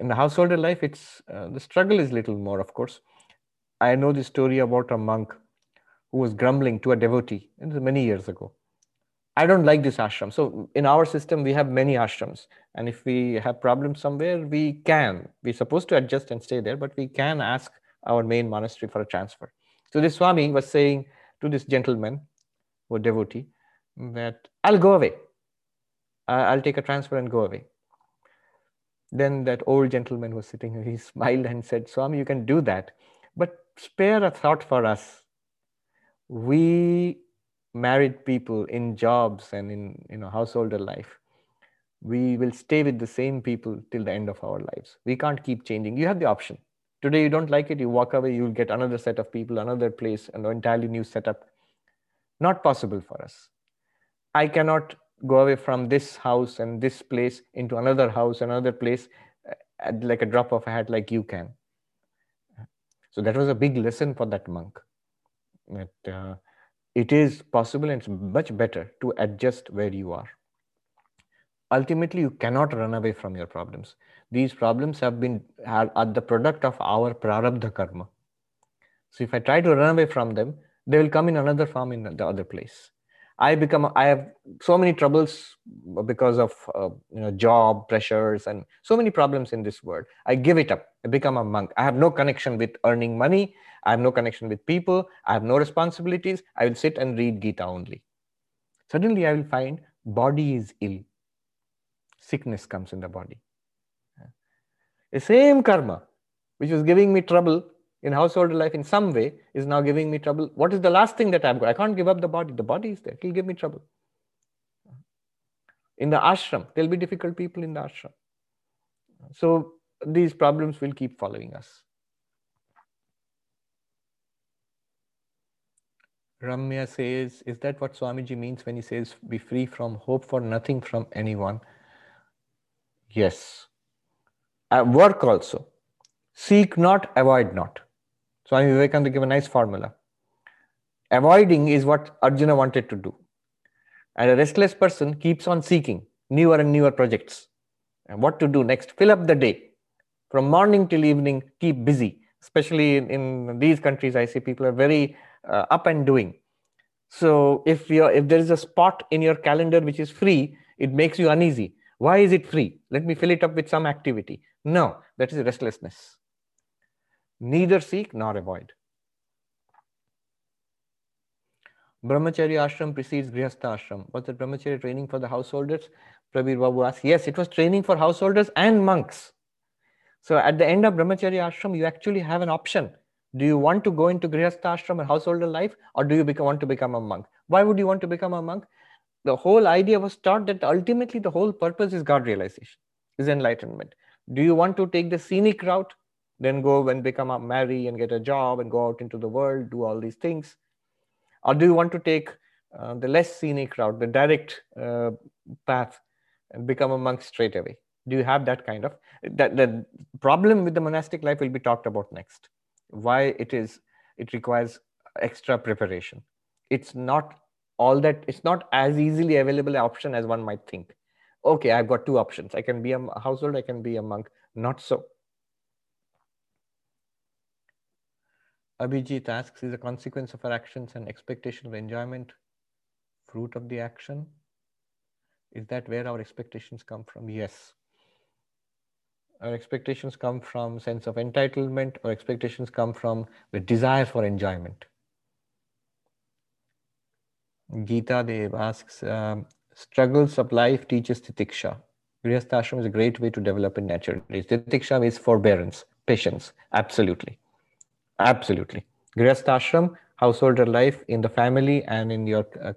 In the householder life, it's uh, the struggle is little more, of course. I know the story about a monk who was grumbling to a devotee. It was many years ago. I don't like this ashram. So in our system, we have many ashrams. And if we have problems somewhere, we can. We're supposed to adjust and stay there, but we can ask our main monastery for a transfer. So this Swami was saying to this gentleman or devotee that I'll go away. I'll take a transfer and go away. Then that old gentleman was sitting, he smiled and said, Swami, you can do that, but spare a thought for us. We married people in jobs and in, you know, householder life, we will stay with the same people till the end of our lives. We can't keep changing. You have the option. Today, you don't like it, you walk away, you'll get another set of people, another place, an entirely new setup. Not possible for us. I cannot go away from this house and this place into another house, another place, like a drop of a hat, like you can. So that was a big lesson for that monk. That uh, it is possible and it's much better to adjust where you are. Ultimately, you cannot run away from your problems. These problems have been are, are the product of our prarabdha karma. So if I try to run away from them, they will come in another form in the other place. I become, I have so many troubles because of uh, you know, job pressures and so many problems in this world. I give it up. I become a monk. I have no connection with earning money. I have no connection with people. I have no responsibilities. I will sit and read Gita only. Suddenly I will find body is ill. Sickness comes in the body. The same karma, which was giving me trouble in household life in some way, is now giving me trouble. What is the last thing that I've got? I can't give up the body. The body is there. It will give me trouble. In the ashram, there will be difficult people in the ashram. So these problems will keep following us. Ramya says, is that what Swamiji means when he says, be free from hope for nothing from anyone? Yes. Uh, work also. Seek not, avoid not. Swami Vivekananda gave a nice formula. Avoiding is what Arjuna wanted to do. And a restless person keeps on seeking newer and newer projects. And what to do next? Fill up the day. From morning till evening, keep busy. Especially in, in these countries, I see people are very uh, up and doing. So if, you're, if there is a spot in your calendar which is free, it makes you uneasy. Why is it free? Let me fill it up with some activity. No, that is restlessness. Neither seek nor avoid. Brahmacharya ashram precedes Grihastha ashram. Was the Brahmacharya training for the householders? Prabir Babu asks, yes, it was training for householders and monks. So at the end of Brahmacharya ashram, you actually have an option. Do you want to go into Grihastha ashram and householder life, or do you become, want to become a monk? Why would you want to become a monk? The whole idea was taught that ultimately the whole purpose is God realization, is enlightenment. Do you want to take the scenic route? Then go and become a marry and get a job and go out into the world, do all these things. Or do you want to take uh, the less scenic route, the direct uh, path and become a monk straight away? Do you have that kind of, that the problem with the monastic life will be talked about next. Why it is, it requires extra preparation. It's not all that, it's not as easily available an option as one might think. Okay, I've got two options. I can be a household, I can be a monk. Not so. Abhijit asks, is a consequence of our actions and expectation of enjoyment fruit of the action? Is that where our expectations come from? Yes. Our expectations come from sense of entitlement, or expectations come from the desire for enjoyment. Gita Dev asks, um, struggles of life teaches titiksha. Grihastha ashram is a great way to develop in natural ways. Titiksha is forbearance, patience. Absolutely. Absolutely. Grihastha ashram, householder life in the family and in your uh,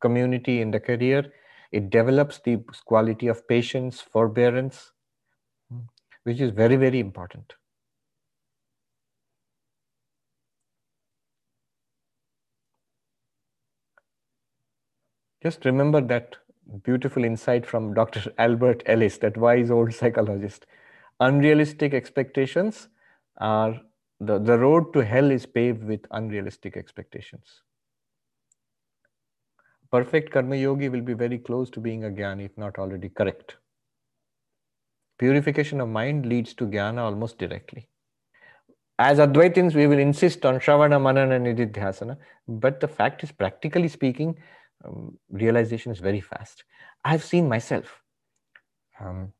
community, in the career, it develops the quality of patience, forbearance, which is very, very important. Just remember that beautiful insight from Doctor Albert Ellis, that wise old psychologist. Unrealistic expectations are, the, the road to hell is paved with unrealistic expectations. Perfect karma yogi will be very close to being a jnani, if not already correct. Purification of mind leads to jnana almost directly. As Advaitins, we will insist on Shravana, Manana, Nididhyasana, but the fact is, practically speaking, um, realization is very fast. I've seen myself, um,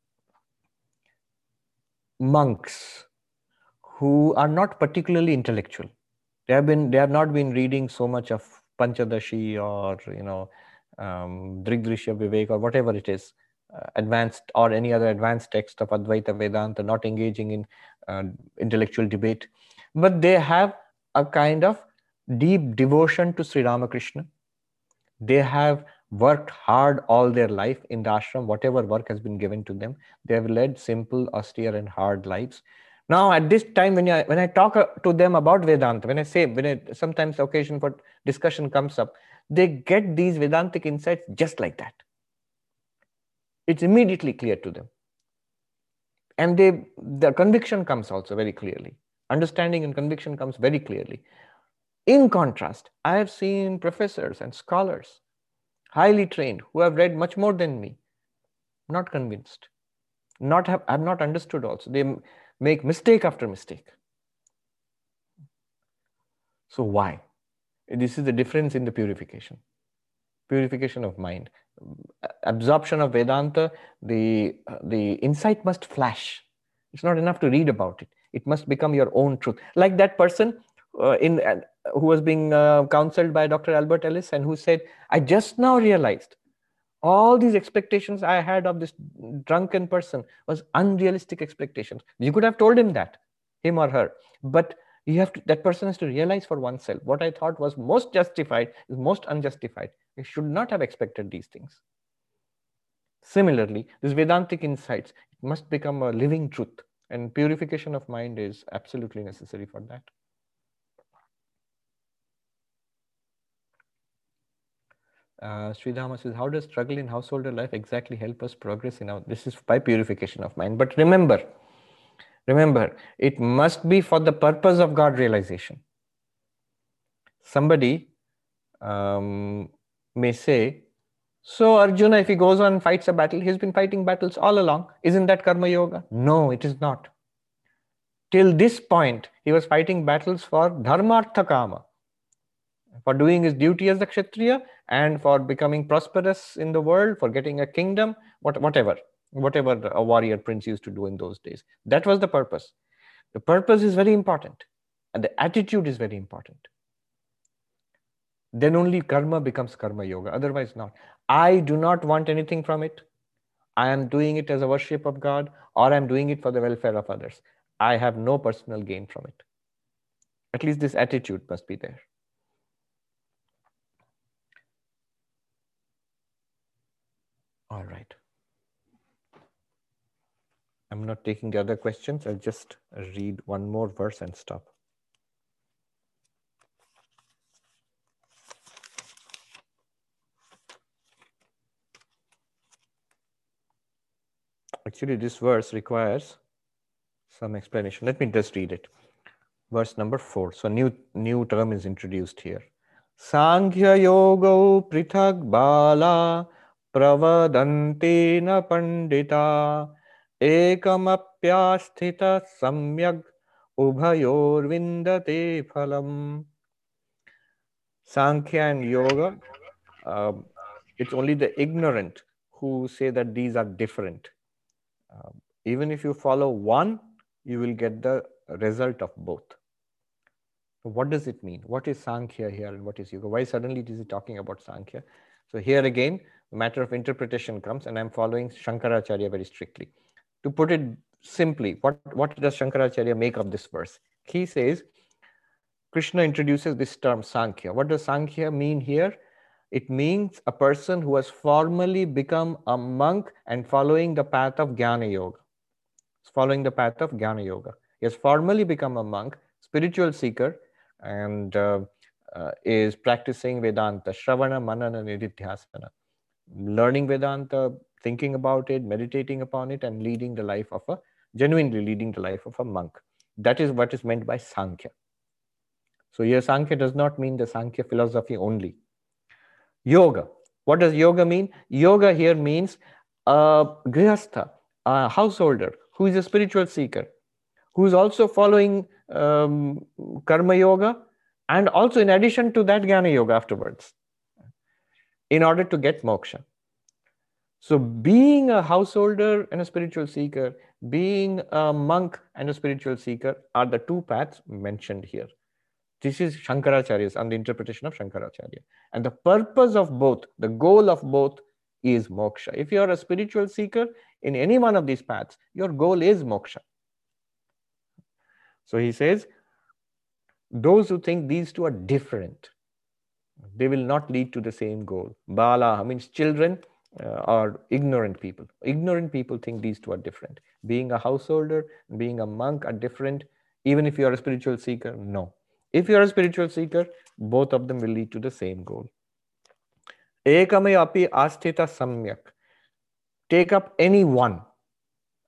monks who are not particularly intellectual. They have been, they have not been reading so much of Panchadashi or, you know, um, Drigdrishya Vivek or whatever it is, uh, advanced or any other advanced text of Advaita Vedanta, not engaging in uh, intellectual debate, but they have a kind of deep devotion to Sri Ramakrishna. They have worked hard all their life in the ashram, whatever work has been given to them. They have led simple, austere and hard lives. Now, at this time, when I, when I talk to them about Vedanta, when I say, when I, sometimes occasion for discussion comes up, they get these Vedantic insights just like that. It's immediately clear to them. And they, the conviction comes also very clearly. Understanding and conviction comes very clearly. In contrast, I have seen professors and scholars, highly trained, who have read much more than me, not convinced, not have, have not understood also. They make mistake after mistake. So why? This is the difference in the purification. Purification of mind. Absorption of Vedanta, the, the insight must flash. It's not enough to read about it. It must become your own truth. Like that person uh, in uh, who was being uh, counseled by Doctor Albert Ellis and who said, I just now realized all these expectations I had of this drunken person was unrealistic expectations. You could have told him that, him or her, but you have to, that person has to realize for oneself, what I thought was most justified is most unjustified. I should not have expected these things. Similarly, these Vedantic insights must become a living truth, and purification of mind is absolutely necessary for that. Uh, Sridhama says, how does struggle in householder life exactly help us progress in our, this is by purification of mind. But remember, remember, it must be for the purpose of God realization. Somebody um, may say, so Arjuna, if he goes on and fights a battle, he's been fighting battles all along. Isn't that karma yoga? No, it is not. Till this point, he was fighting battles for dharmartha kama, for doing his duty as the Kshatriya and for becoming prosperous in the world, for getting a kingdom, what, whatever, whatever a warrior prince used to do in those days. That was the purpose. The purpose is very important and the attitude is very important. Then only karma becomes karma yoga, otherwise not. I do not want anything from it. I am doing it as a worship of God, or I am doing it for the welfare of others. I have no personal gain from it. At least this attitude must be there. All right. I'm not taking the other questions. I'll just read one more verse and stop. Actually, this verse requires some explanation. Let me just read it. Verse number four. So, new new term is introduced here. Sankhya yoga prithag bala pravadante na pandita ekam apyasthita samyag ubhayor vindate phalam. Sankhya and yoga. Uh, it's only the ignorant who say that these are different. Uh, even if you follow one, you will get the result of both. So what does it mean? What is Sankhya here and what is yoga? Why suddenly is he talking about Sankhya? So here again, the matter of interpretation comes, and I'm following Shankaracharya very strictly. To put it simply, what, what does Shankaracharya make of this verse? He says, Krishna introduces this term Sankhya. What does Sankhya mean here? It means a person who has formally become a monk and following the path of jnana yoga. It's following the path of jnana yoga. He has formally become a monk, spiritual seeker, and uh, uh, is practicing Vedanta, Shravana, Manana, Nididhyasana. Learning Vedanta, thinking about it, meditating upon it, and leading the life of a, genuinely leading the life of a monk. That is what is meant by Sankhya. So here Sankhya does not mean the Sankhya philosophy only. Yoga. What does yoga mean? Yoga here means a grihastha, a householder, who is a spiritual seeker, who is also following um, karma yoga, and also in addition to that, jnana yoga afterwards. in order to get moksha. So being a householder and a spiritual seeker, being a monk and a spiritual seeker are the two paths mentioned here. This is Shankaracharya's and the interpretation of Shankaracharya. And the purpose of both, the goal of both is moksha. If you are a spiritual seeker in any one of these paths, your goal is moksha. So he says, those who think these two are different, they will not lead to the same goal. Balaha means children. Uh, are ignorant people. Ignorant people think these two are different. Being a householder, being a monk are different. Even if you are a spiritual seeker, no. If you are a spiritual seeker, both of them will lead to the same goal. Ekame api asthita samyak. Take up any one.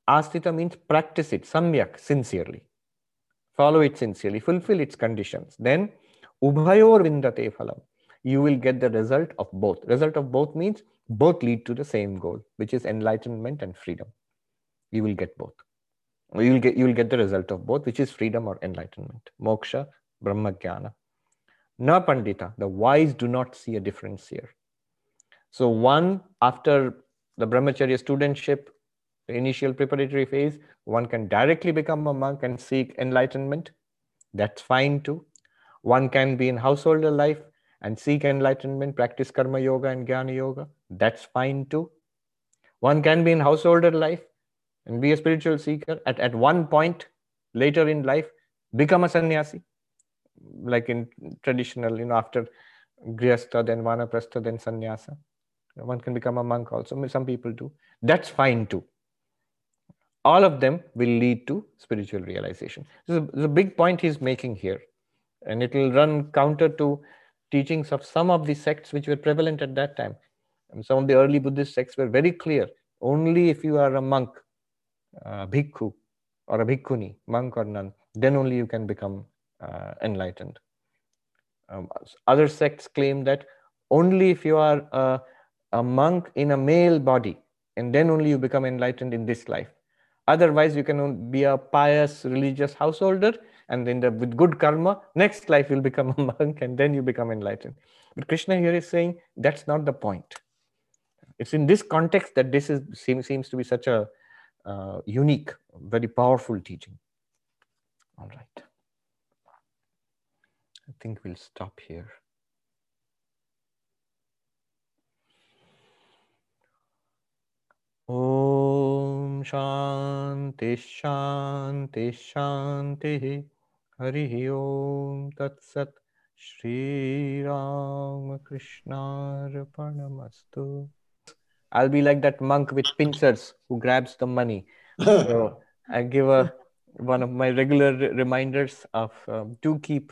Asthita means practice it, samyak, sincerely. Follow it sincerely, fulfill its conditions. Then, ubhayor vindate phalam. You will get the result of both. Result of both means both lead to the same goal, which is enlightenment and freedom. You will get both. You will get, you will get the result of both, which is freedom or enlightenment. Moksha, brahmajnana. Na pandita, the wise do not see a difference here. So one, after the brahmacharya studentship, the initial preparatory phase, one can directly become a monk and seek enlightenment. That's fine too. One can be in householder life and seek enlightenment, practice karma yoga and jnana yoga. That's fine too. One can be in householder life and be a spiritual seeker. At, at one point later in life, become a sannyasi. Like in traditional, you know, after Grihastha, then Vanaprastha, then Sannyasa. One can become a monk also. Some people do. That's fine too. All of them will lead to spiritual realization. This is the big point he's making here. And it will run counter to teachings of some of the sects which were prevalent at that time. And some of the early Buddhist sects were very clear. Only if you are a monk, a bhikkhu or a bhikkhuni, monk or nun, then only you can become uh, enlightened. Um, other sects claim that only if you are a, a monk in a male body, and then only you become enlightened in this life. Otherwise, you can be a pious religious householder, and then the, with good karma, next life you'll become a monk and then you become enlightened. But Krishna here is saying that's not the point. It's in this context that this is, seems, seems to be such a uh, unique, very powerful teaching. All right. I think we'll stop here. Om Shanti Shanti Shanti Hari Om Tat Sat. Shri Ramakrishnaarpanamastu. I'll be like that monk with pincers who grabs the money. So I give a, one of my regular reminders of um, to keep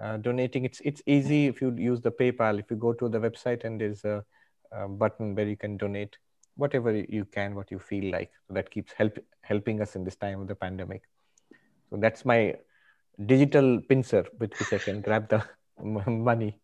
uh, donating. It's it's easy if you use the PayPal. If you go to the website and there's a, a button where you can donate whatever you can, what you feel like. That keeps help helping us in this time of the pandemic. So that's my digital pincer with which I can grab the money.